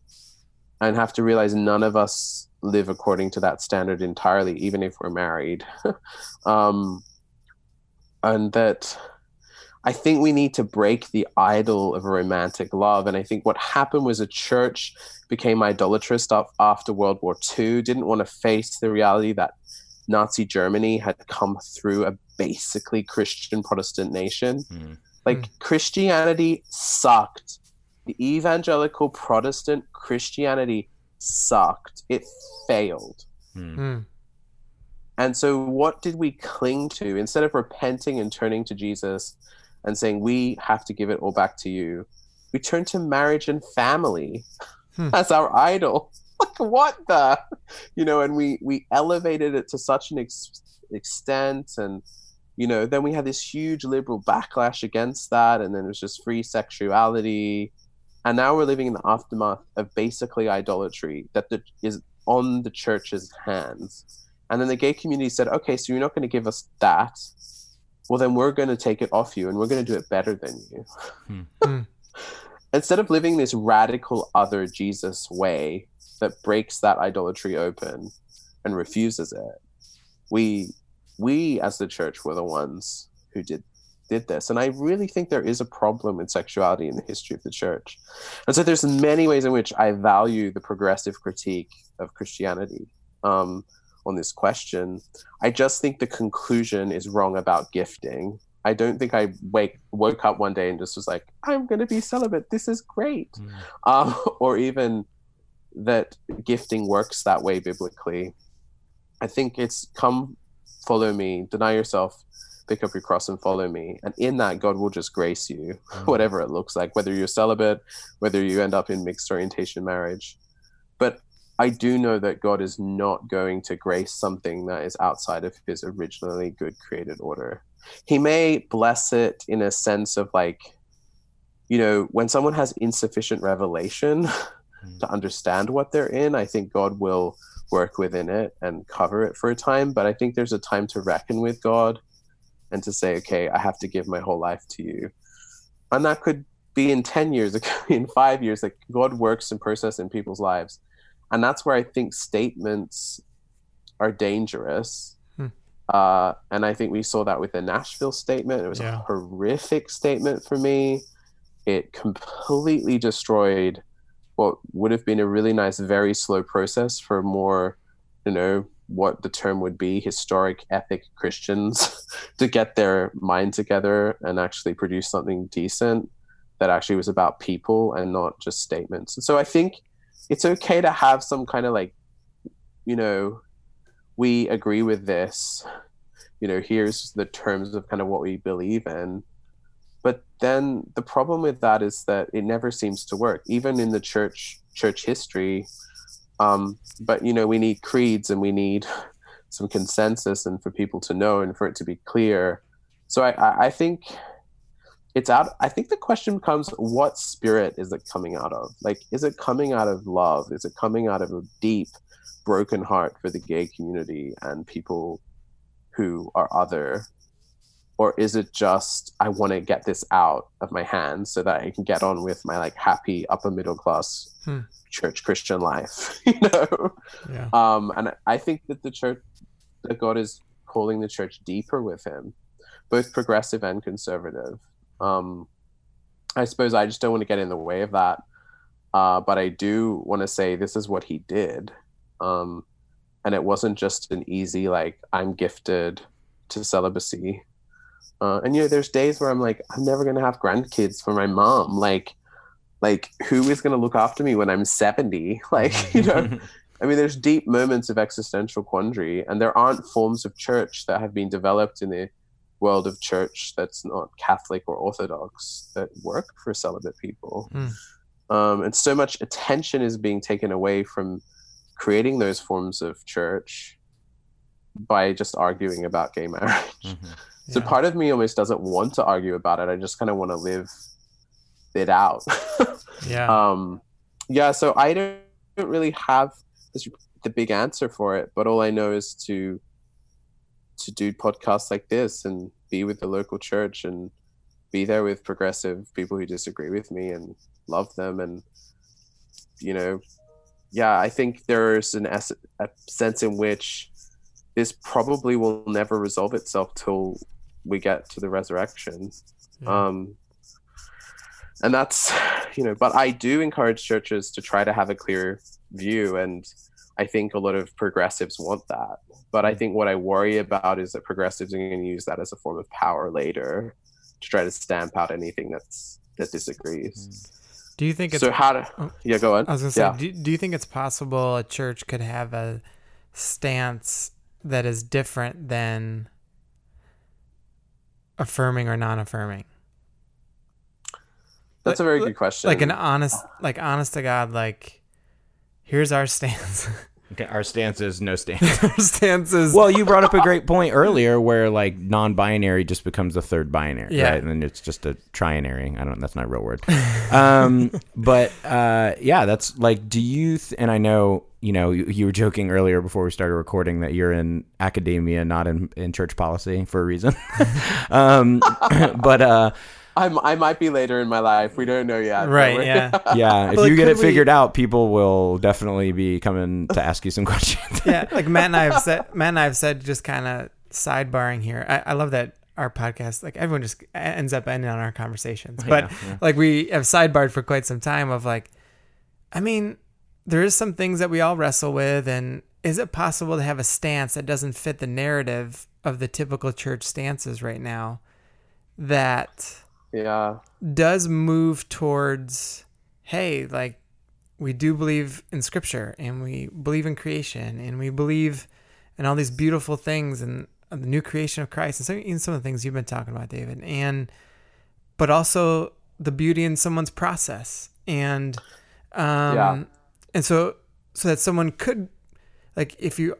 and have to realize none of us live according to that standard entirely, even if we're married. um, and that I think we need to break the idol of a romantic love. And I think what happened was a church became idolatrous after World War Two, didn't want to face the reality that Nazi Germany had come through a basically Christian Protestant nation. Mm. Like mm. Christianity sucked. The evangelical Protestant Christianity sucked. It failed. Mm. Mm. And so what did we cling to? Instead of repenting and turning to Jesus and saying, we have to give it all back to you, we turn to marriage and family hmm. as our idol. Like, what the? You know, and we, we elevated it to such an ex- extent. And, you know, then we had this huge liberal backlash against that. And then it was just free sexuality. And now we're living in the aftermath of basically idolatry that the, is on the church's hands. And then the gay community said, okay, so you're not going to give us that. Well, then we're going to take it off you, and we're going to do it better than you. Mm-hmm. Instead of living this radical other Jesus way that breaks that idolatry open and refuses it, we we as the church were the ones who did did this. And I really think there is a problem with sexuality in the history of the church. And so there's many ways in which I value the progressive critique of Christianity. Um, on this question, I just think the conclusion is wrong about gifting. I don't think I wake woke up one day and just was like, I'm going to be celibate, this is great. Mm. Um, or even that gifting works that way biblically. I think it's come, follow me, deny yourself, pick up your cross and follow me. And in that, God will just grace you, mm. whatever it looks like, whether you're celibate, whether you end up in mixed orientation marriage. But I do know that God is not going to grace something that is outside of his originally good created order. He may bless it in a sense of like, you know, when someone has insufficient revelation mm. to understand what they're in, I think God will work within it and cover it for a time. But I think there's a time to reckon with God and to say, okay, I have to give my whole life to you. And that could be in ten years, it could be in five years, like God works and process in people's lives. And that's where I think statements are dangerous. Hmm. Uh, and I think we saw that with the Nashville statement. It was yeah. a horrific statement for me. It completely destroyed what would have been a really nice, very slow process for more, you know, what the term would be, historic, ethic Christians to get their mind together and actually produce something decent that actually was about people and not just statements. And so I think it's okay to have some kind of like, you know, we agree with this, you know, here's the terms of kind of what we believe in, but then the problem with that is that it never seems to work, even in the church church history. Um, but, you know, we need creeds and we need some consensus and for people to know and for it to be clear. So I, I think it's out. I think the question becomes, what spirit is it coming out of? Like, is it coming out of love? Is it coming out of a deep, broken heart for the gay community and people who are other? Or is it just, I want to get this out of my hands so that I can get on with my like happy upper middle class hmm. church Christian life, you know? Yeah. Um, and I think that the church, that God is calling the church deeper with him, both progressive and conservative. Um, I suppose I just don't want to get in the way of that. Uh, but I do want to say this is what he did. Um, and it wasn't just an easy, like, I'm gifted to celibacy. Uh, and, you know, there's days where I'm like, I'm never going to have grandkids for my mom. Like, like who is going to look after me when I'm seventy? Like, you know, I mean, there's deep moments of existential quandary, and there aren't forms of church that have been developed in the world of church that's not Catholic or Orthodox that work for celibate people. Mm. Um, and so much attention is being taken away from creating those forms of church by just arguing about gay marriage. Mm-hmm. Yeah. So part of me almost doesn't want to argue about it. I just kind of want to live it out. yeah. Um, yeah. So I don't really have this, the big answer for it, but all I know is to to do podcasts like this and be with the local church and be there with progressive people who disagree with me and love them. And, you know, yeah, I think there's an es- a sense in which this probably will never resolve itself till we get to the resurrection. Yeah. Um, and that's, you know, but I do encourage churches to try to have a clear view. And I think a lot of progressives want that. But I think what I worry about is that progressives are going to use that as a form of power later to try to stamp out anything that's that disagrees. Do you think it's... So how to... Oh, yeah, go on. I was going to say, yeah. do, do you think it's possible a church could have a stance that is different than affirming or non-affirming? That's a very good question. Like an honest, like honest to God, like, here's our stance. Okay, our stance is no stance. Our stance is... Well, you brought up a great point earlier where like non-binary just becomes a third binary, yeah. right? And then it's just a trinary. I don't know. That's not a real word. Um, but uh, yeah, that's like, do you, th- and I know, you know, you, you were joking earlier before we started recording that you're in academia, not in, in church policy for a reason. um, but uh, I'm, I might be later in my life. We don't know yet. Right. Yeah. yeah. If but you get it we... figured out, people will definitely be coming to ask you some questions. yeah. Like Matt and I have said, Matt and I have said, just kind of sidebarring here. I, I love that our podcast, like everyone just ends up ending on our conversations, but yeah, yeah. like we have sidebarred for quite some time of like, I mean, there is some things that we all wrestle with. And is it possible to have a stance that doesn't fit the narrative of the typical church stances right now that yeah. does move towards, hey, like we do believe in scripture and we believe in creation and we believe in all these beautiful things and the new creation of Christ and some, even some of the things you've been talking about, David, and, but also the beauty in someone's process. And, um, yeah. And so, so that someone could, like, if you,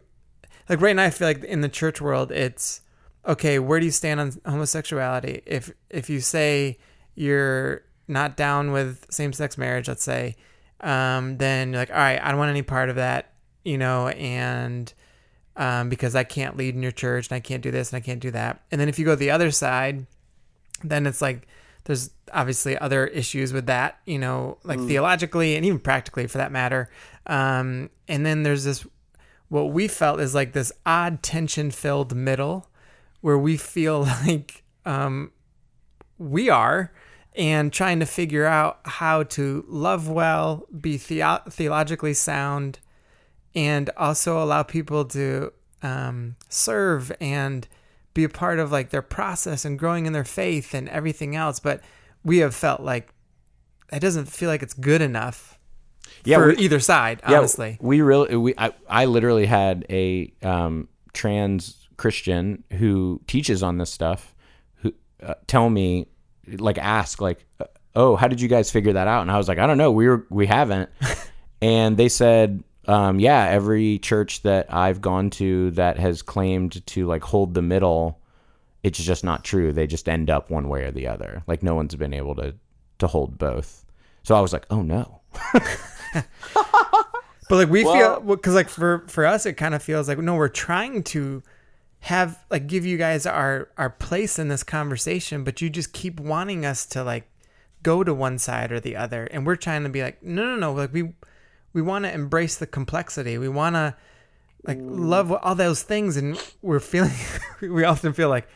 like right now, I feel like in the church world, it's, okay, where do you stand on homosexuality? If, if you say you're not down with same-sex marriage, let's say, um, then you're like, all right, I don't want any part of that, you know, and um, because I can't lead in your church and I can't do this and I can't do that. And then if you go the other side, then it's like, there's obviously other issues with that, you know, like mm. theologically and even practically for that matter. Um, and then there's this, what we felt is like this odd tension filled middle where we feel like um, we are and trying to figure out how to love well, be theo- theologically sound, and also allow people to um, serve and be a part of like their process and growing in their faith and everything else. But we have felt like it doesn't feel like it's good enough yeah, for we, either side. Yeah, honestly, we really, we, I, I literally had a, um, trans Christian who teaches on this stuff who uh, tell me like ask like, oh, how did you guys figure that out? And I was like, I don't know. We were, we haven't. And they said, um, yeah, every church that I've gone to that has claimed to like hold the middle, it's just not true. They just end up one way or the other. Like no one's been able to, to hold both. So I was like, oh no. But like we well, feel, cause like for, for us, it kind of feels like, no, we're trying to have like, give you guys our, our place in this conversation, but you just keep wanting us to like go to one side or the other. And we're trying to be like, no, no, no. Like we, we want to embrace the complexity. We want to like love all those things. And we're feeling, we often feel like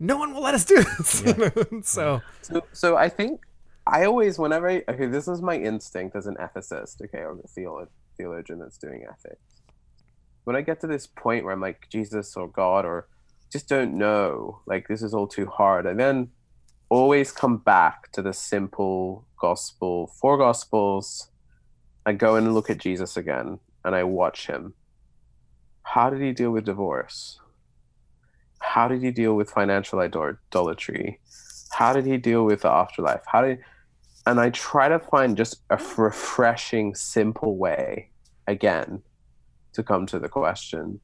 no one will let us do this. Yeah. so, so, so I think I always, whenever I, okay, this is my instinct as an ethicist, okay, or a theologian. theologian that's doing ethics. When I get to this point where I'm like, Jesus or God or just don't know, like this is all too hard, and then always come back to the simple gospel, four gospels. I go and look at Jesus again and I watch him. How did he deal with divorce? How did he deal with financial idolatry? How did he deal with the afterlife? How did And I try to find just a refreshing, simple way, again, to come to the question.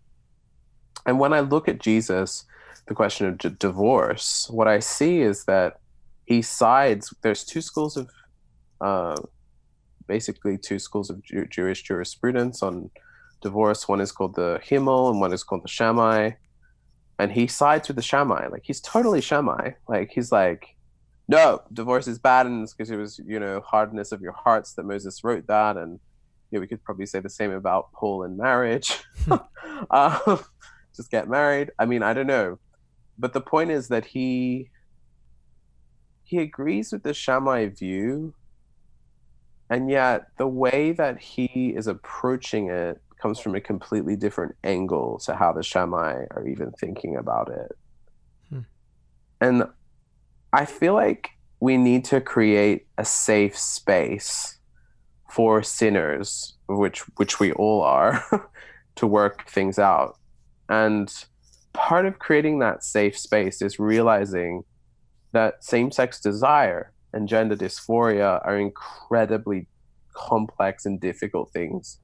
And when I look at Jesus, the question of d- divorce, what I see is that he sides, there's two schools of, uh, basically two schools of Jew- Jewish jurisprudence on divorce. One is called the Himmel and one is called the Shammai. And he sides with the Shammai. Like, he's totally Shammai. Like, he's like, no, divorce is bad, and it's because it was, you know, hardness of your hearts that Moses wrote that, and you know, we could probably say the same about Paul and marriage. um, just get married. I mean, I don't know, but the point is that he he agrees with the Shammai view, and yet the way that he is approaching it comes from a completely different angle to how the Shammai are even thinking about it, hmm. and. I feel like we need to create a safe space for sinners, which which we all are, to work things out. And part of creating that safe space is realizing that same-sex desire and gender dysphoria are incredibly complex and difficult things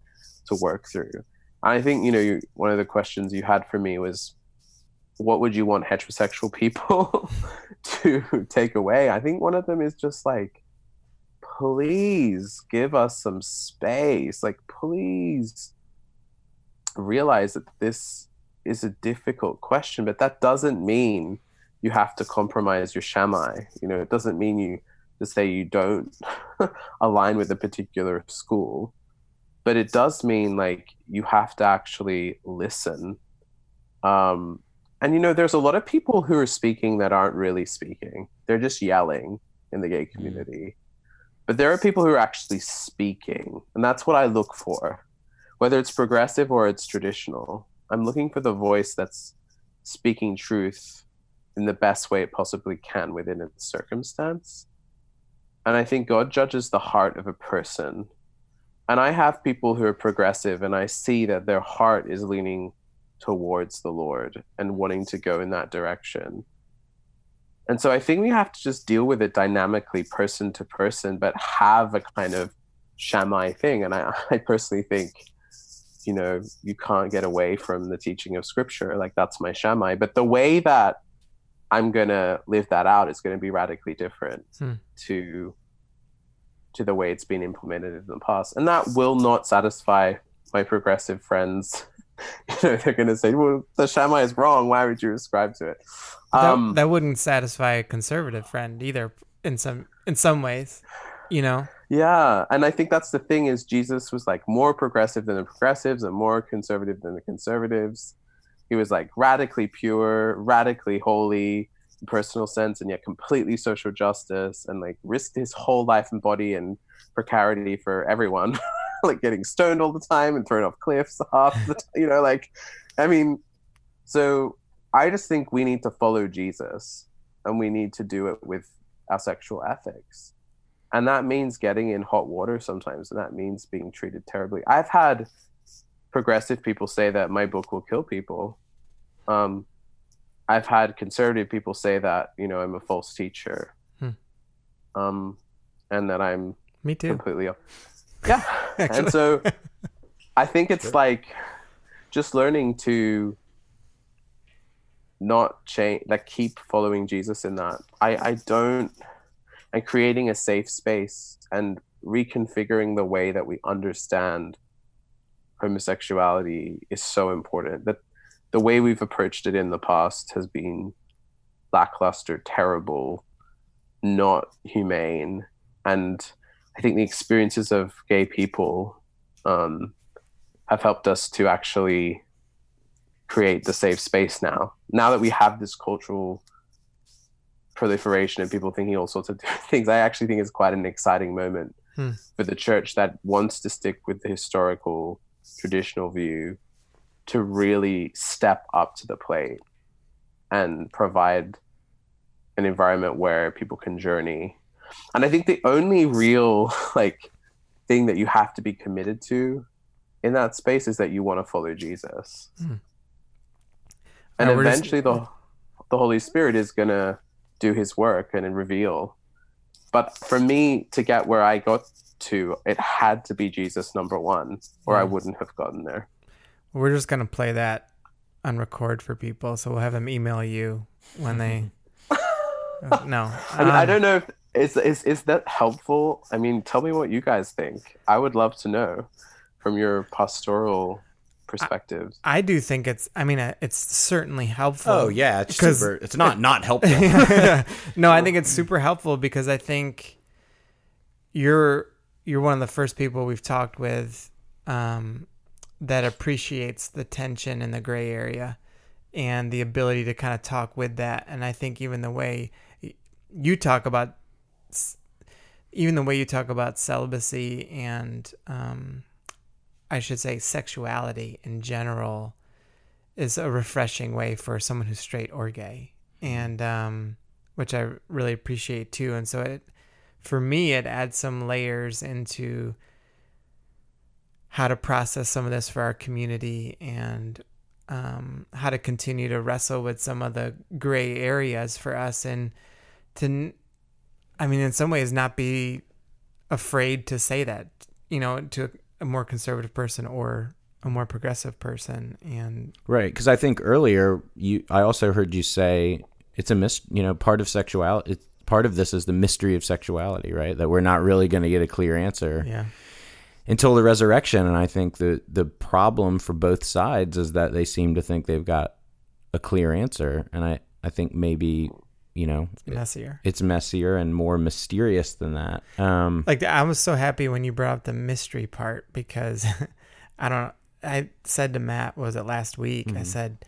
to work through. And I think, you know, you, one of the questions you had for me was, what would you want heterosexual people to take away? I think one of them is just like, please give us some space. Like, please realize that this is a difficult question, but that doesn't mean you have to compromise your Shammai. You know, it doesn't mean you to say you don't align with a particular school, but it does mean like you have to actually listen. Um, And, you know, there's a lot of people who are speaking that aren't really speaking. They're just yelling in the gay community. But there are people who are actually speaking. And that's what I look for, whether it's progressive or it's traditional. I'm looking for the voice that's speaking truth in the best way it possibly can within its circumstance. And I think God judges the heart of a person. And I have people who are progressive, and I see that their heart is leaning towards the Lord and wanting to go in that direction. And so I think we have to just deal with it dynamically, person to person, but have a kind of Shammai thing. And I, I personally think, you know, you can't get away from the teaching of Scripture. Like, that's my Shammai. But the way that I'm going to live that out is going to be radically different hmm. to, to the way it's been implemented in the past. And that will not satisfy my progressive friends. You know, they're going to say, well, the Shammai is wrong. Why would you ascribe to it? Um, that, that wouldn't satisfy a conservative friend either in some in some ways, you know? Yeah. And I think that's the thing is Jesus was like more progressive than the progressives and more conservative than the conservatives. He was like radically pure, radically holy, in personal sense, and yet completely social justice, and like risked his whole life and body and precarity for everyone. Like getting stoned all the time and thrown off cliffs half the time, you know, like, I mean, so I just think we need to follow Jesus, and we need to do it with our sexual ethics. And that means getting in hot water sometimes. And that means being treated terribly. I've had progressive people say that my book will kill people. Um, I've had conservative people say that, you know, I'm a false teacher. Hmm. um, and that I'm me too completely off. Yeah, and so I think it's sure. like just learning to not change, like keep following Jesus in that. I, I don't, and creating a safe space and reconfiguring the way that we understand homosexuality is so important. That the way we've approached it in the past has been lackluster, terrible, not humane. And I think the experiences of gay people um, have helped us to actually create the safe space now. Now that we have this cultural proliferation and people thinking all sorts of different things, I actually think it's quite an exciting moment hmm. for the church that wants to stick with the historical, traditional view to really step up to the plate and provide an environment where people can journey. And I think the only real like thing that you have to be committed to in that space is that you want to follow Jesus. Mm. And now eventually just... the the Holy Spirit is going to do his work and reveal. But for me to get where I got to, it had to be Jesus number one, or mm. I wouldn't have gotten there. We're just going to play that on record for people, so we'll have them email you when they... no. I mean, um... I don't know if... Is, is is that helpful? I mean, tell me what you guys think. I would love to know from your pastoral perspective. I, I do think it's, I mean, it's certainly helpful. Oh, yeah. It's super, it's not it, not helpful. No, I think it's super helpful because I think you're you're one of the first people we've talked with um, that appreciates the tension in the gray area and the ability to kind of talk with that. And I think even the way you talk about even the way you talk about celibacy and um, I should say sexuality in general is a refreshing way for someone who's straight or gay, and um, which I really appreciate too. And so it, for me, it adds some layers into how to process some of this for our community and um, how to continue to wrestle with some of the gray areas for us, and to I mean, in some ways, not be afraid to say that, you know, to a more conservative person or a more progressive person. And right, because I think earlier, you, I also heard you say it's a mis, you know, part of sexuality. It's, part of this is the mystery of sexuality, right? That we're not really going to get a clear answer yeah. until the resurrection. And I think the the problem for both sides is that they seem to think they've got a clear answer, and I, I think maybe. You know, it's messier. It, it's messier and more mysterious than that. Um, like I was so happy when you brought up the mystery part because I don't. I said to Matt, was it last week? Mm-hmm. I said,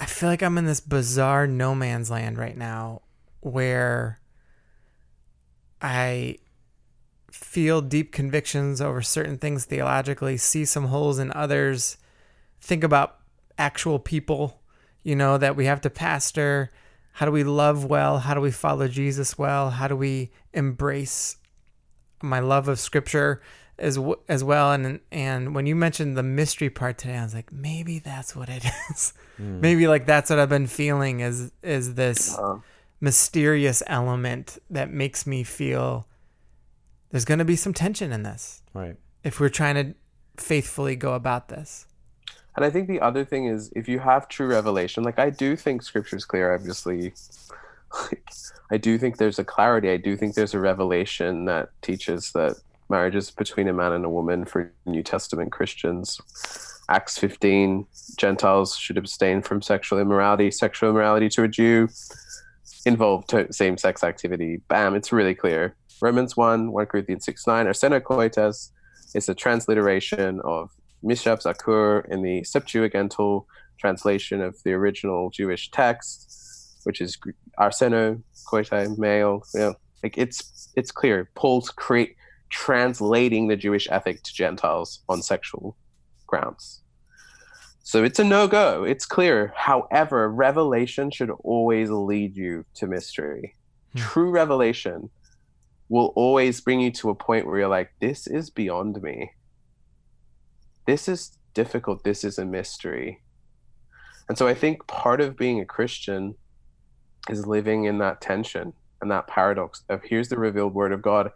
I feel like I'm in this bizarre no man's land right now, where I feel deep convictions over certain things theologically, see some holes in others, think about actual people, you know, that we have to pastor. How do we love well? How do we follow Jesus well? How do we embrace my love of Scripture as w- as well? And and when you mentioned the mystery part today, I was like, maybe that's what it is. Mm. Maybe like that's what I've been feeling is is this uh, mysterious element that makes me feel there's going to be some tension in this, right? If we're trying to faithfully go about this. And I think the other thing is, if you have true revelation, like I do think Scripture is clear, obviously. Like, I do think there's a clarity. I do think there's a revelation that teaches that marriage is between a man and a woman for New Testament Christians. Acts fifteen, Gentiles should abstain from sexual immorality. Sexual immorality to a Jew involved to- same-sex activity. Bam, it's really clear. Romans one, First Corinthians six nine, arsenokoites is a transliteration of Mishap Zakur in the Septuagintal translation of the original Jewish text, which is arseno, koitai, male. You know, like it's it's clear. Paul's create translating the Jewish ethic to Gentiles on sexual grounds. So it's a no-go. It's clear. However, revelation should always lead you to mystery. Mm. True revelation will always bring you to a point where you're like, this is beyond me. This is difficult. This is a mystery. And so I think part of being a Christian is living in that tension and that paradox of here's the revealed word of God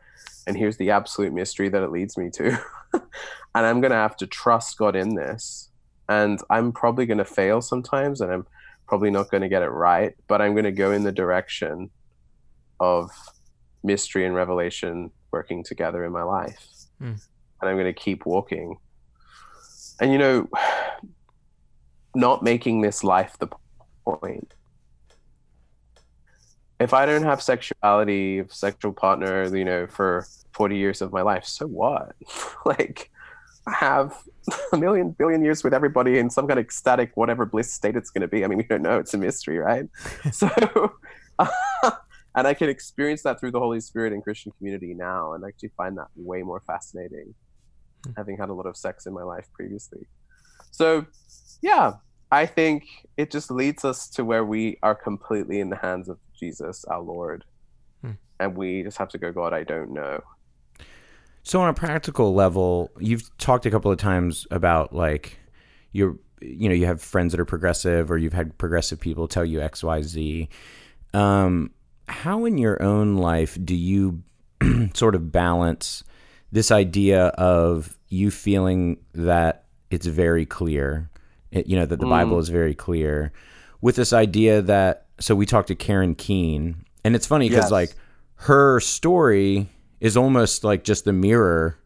and here's the absolute mystery that it leads me to. And I'm going to have to trust God in this. And I'm probably going to fail sometimes, and I'm probably not going to get it right, but I'm going to go in the direction of mystery and revelation working together in my life. Mm. And I'm going to keep walking. And, you know, not making this life the point. If I don't have sexuality, sexual partner, you know, for forty years of my life, so what? Like, I have a million, billion years with everybody in some kind of ecstatic, whatever bliss state it's going to be. I mean, we don't know. It's a mystery, right? So, and I can experience that through the Holy Spirit in Christian community now, and actually find that way more fascinating, mm-hmm. having had a lot of sex in my life previously. So, yeah, I think it just leads us to where we are completely in the hands of Jesus, our Lord. Hmm. And we just have to go, God, I don't know. So on a practical level, you've talked a couple of times about, like, you're, you know, you have friends that are progressive, or you've had progressive people tell you X, Y, Z. Um, how in your own life do you sort of balance this idea of you feeling that it's very clear, it, you know, that the mm. Bible is very clear, with this idea that, so we talked to Karen Keene, and it's funny because yes. like her story is almost like just the mirror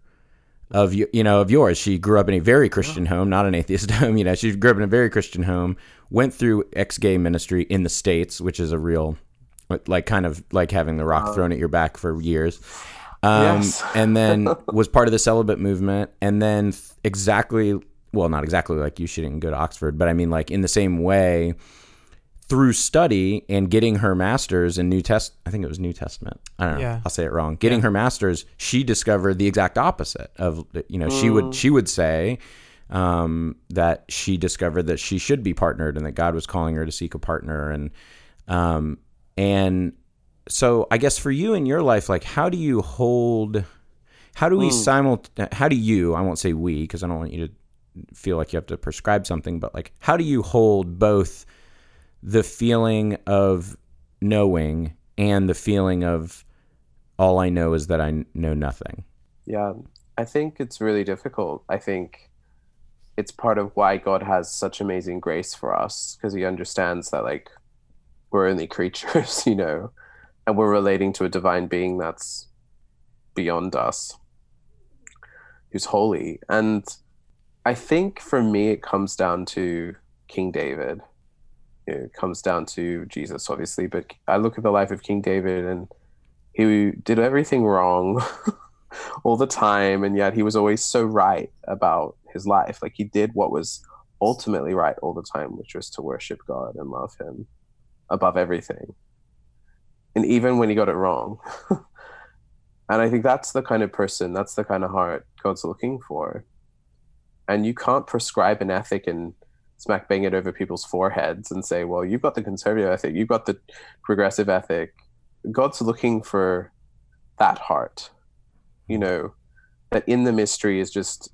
of you, you know, of yours. She grew up in a very Christian home, not an atheist home. You know, she grew up in a very Christian home, went through ex-gay ministry in the States, which is a real, like, kind of like having the rock um, thrown at your back for years. Um, yes. And then was part of the celibate movement. And then exactly, well, not exactly like you, she didn't go to Oxford, but I mean, like, in the same way, through study and getting her master's in New Test, I think it was New Testament. I don't know. Yeah. I'll say it wrong. Getting yeah. her master's, she discovered the exact opposite of, you know, mm. she would, she would say um, that she discovered that she should be partnered and that God was calling her to seek a partner. And, um, and so I guess for you in your life, like, how do you hold, how do we mm. simul, how do you, I won't say we, 'cause I don't want you to feel like you have to prescribe something, but, like, how do you hold both the feeling of knowing and the feeling of all I know is that I know nothing? Yeah, I think it's really difficult. I think it's part of why God has such amazing grace for us, because he understands that, like, we're only creatures, you know, and we're relating to a divine being that's beyond us, who's holy. And I think for me, it comes down to King David. It comes down to Jesus, obviously, but I look at the life of King David, and he did everything wrong all the time, and yet he was always so right about his life. Like, he did what was ultimately right all the time, which was to worship God and love him above everything, and even when he got it wrong. And I think that's the kind of person, that's the kind of heart God's looking for. And you can't prescribe an ethic and smack bang it over people's foreheads and say, well, you've got the conservative ethic, you've got the progressive ethic. God's looking for that heart, you know, that in the mystery is just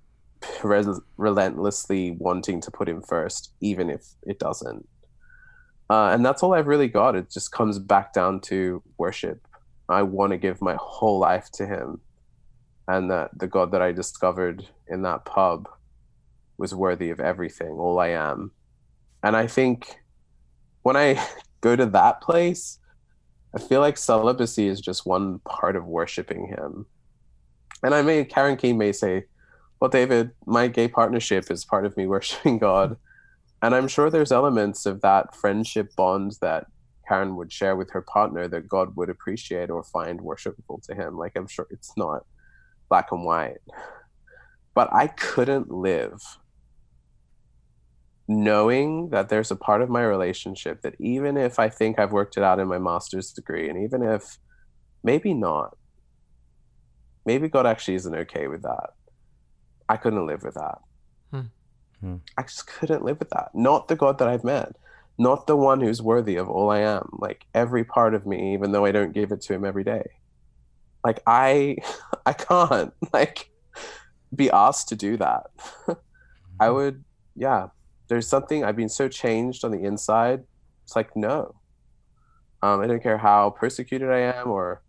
rel- relentlessly wanting to put him first, even if it doesn't. Uh, and that's all I've really got. It just comes back down to worship. I want to give my whole life to him, and that the God that I discovered in that pub was worthy of everything, all I am. And I think when I go to that place, I feel like celibacy is just one part of worshiping him. And I may, Karen Keene may say, well, David, my gay partnership is part of me worshiping God. And I'm sure there's elements of that friendship bond that Karen would share with her partner that God would appreciate or find worshipful to him. Like, I'm sure it's not black and white. But I couldn't live knowing that there's a part of my relationship that, even if I think I've worked it out in my master's degree, and even if maybe not, maybe God actually isn't okay with that. I couldn't live with that. Hmm. I just couldn't live with that. Not the God that I've met, not the one who's worthy of all I am, like every part of me, even though I don't give it to him every day. Like, I, I can't, like, be asked to do that. I would, yeah, there's something, I've been so changed on the inside. It's like, no, Um, I don't care how persecuted I am, or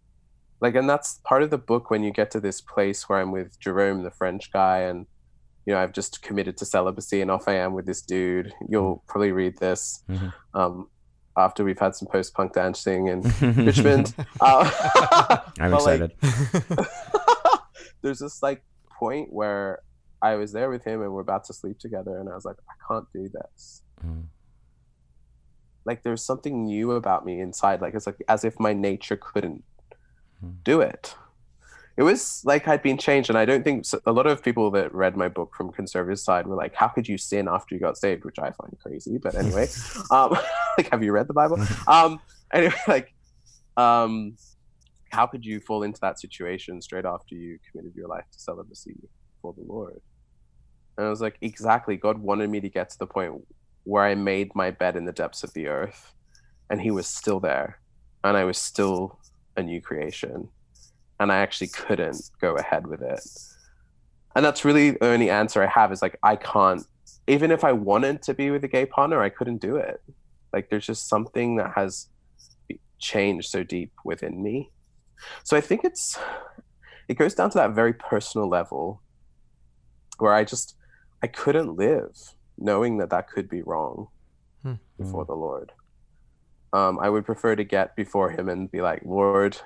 like, and that's part of the book when you get to this place where I'm with Jerome, the French guy, and, you know, I've just committed to celibacy and off I am with this dude. You'll probably read this mm-hmm. um, after we've had some post-punk dancing in Richmond. Uh, I'm excited. Like, there's this like point where I was there with him and we're about to sleep together. And I was like, I can't do this. Mm. Like there's something new about me inside. Like it's like as if my nature couldn't mm. do it. It was like I'd been changed. And I don't think so, a lot of people that read my book from conservative side were like, how could you sin after you got saved? Which I find crazy. But anyway, um, like, have you read the Bible? Um, anyway, like, um, how could you fall into that situation straight after you committed your life to celibacy for the Lord? And I was like, exactly. God wanted me to get to the point where I made my bed in the depths of the earth and he was still there and I was still a new creation and I actually couldn't go ahead with it. And that's really the only answer I have is like, I can't, even if I wanted to be with a gay partner, I couldn't do it. Like there's just something that has changed so deep within me. So I think it's, it goes down to that very personal level where I just, I couldn't live knowing that that could be wrong hmm. before the Lord. Um, I would prefer to get before him and be like, Lord,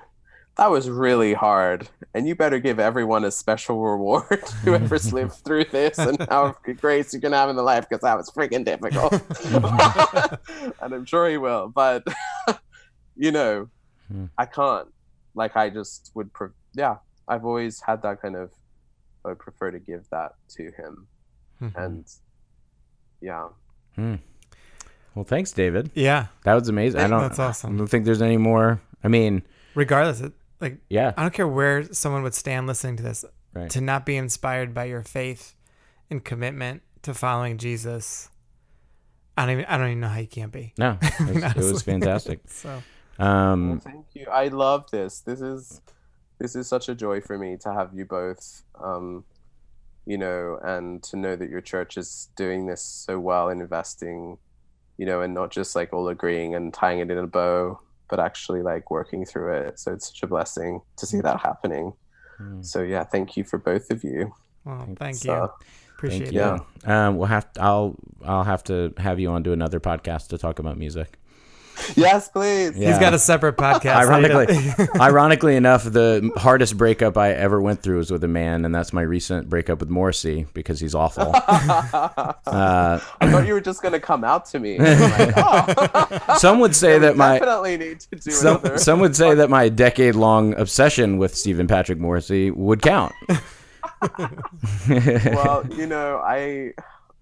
that was really hard. And you better give everyone a special reward, whoever's lived through this and how grace you can have in the life, because that was freaking difficult. And I'm sure he will, but you know, hmm. I can't. Like I just would, pre- yeah, I've always had that kind of, I would prefer to give that to him. Mm-hmm. And yeah. Mm. Well, thanks, David. Yeah. That was amazing. I, I don't, that's awesome. I don't think there's any more. I mean, regardless, of, like, yeah, I don't care where someone would stand listening to this, right. To not be inspired by your faith and commitment to following Jesus. I don't even, I don't even know how you can't be. No, it was, it was fantastic. So. Um, well, thank you. I love this. This is this is such a joy for me to have you both, um, you know, and to know that your church is doing this so well and investing, you know, and not just like all agreeing and tying it in a bow, but actually like working through it. So it's such a blessing to see that happening. Mm. So yeah, thank you for both of you. Well, thank so, you. Appreciate thank you. it. Yeah. Um, we'll have to, I'll I'll have to have you on to another podcast to talk about music. Yes, please. Yeah. He's got a separate podcast. Ironically, ironically enough, the hardest breakup I ever went through was with a man, and that's my recent breakup with Morrissey because he's awful. uh, I thought you were just going to come out to me. Like, oh. Some would say yeah, that my definitely need to do some, some would say that my decade-long obsession with Stephen Patrick Morrissey would count. Well, you know, I.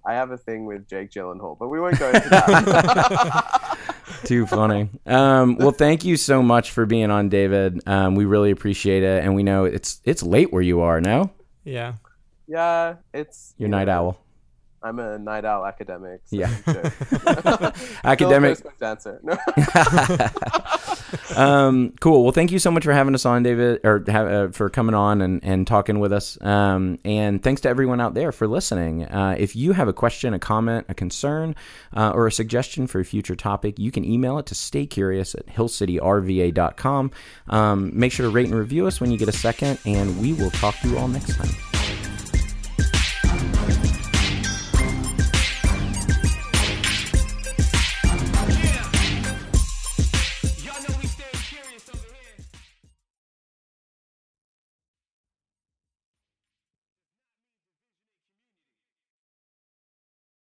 I have a thing with Jake Gyllenhaal, but we won't go into that. Too funny. Um, well, thank you so much for being on, David. Um, we really appreciate it, and we know it's it's late where you are now. Yeah, yeah, it's you're you night know, owl. I'm a night owl academic. So yeah, academic dancer. No. um, cool. Well, thank you so much for having us on, David, or uh, for coming on and, and talking with us. Um, and thanks to everyone out there for listening. Uh, if you have a question, a comment, a concern, uh, or a suggestion for a future topic, you can email it to stay curious at hill city r v a dot com. Um, make sure to rate and review us when you get a second, and we will talk to you all next time.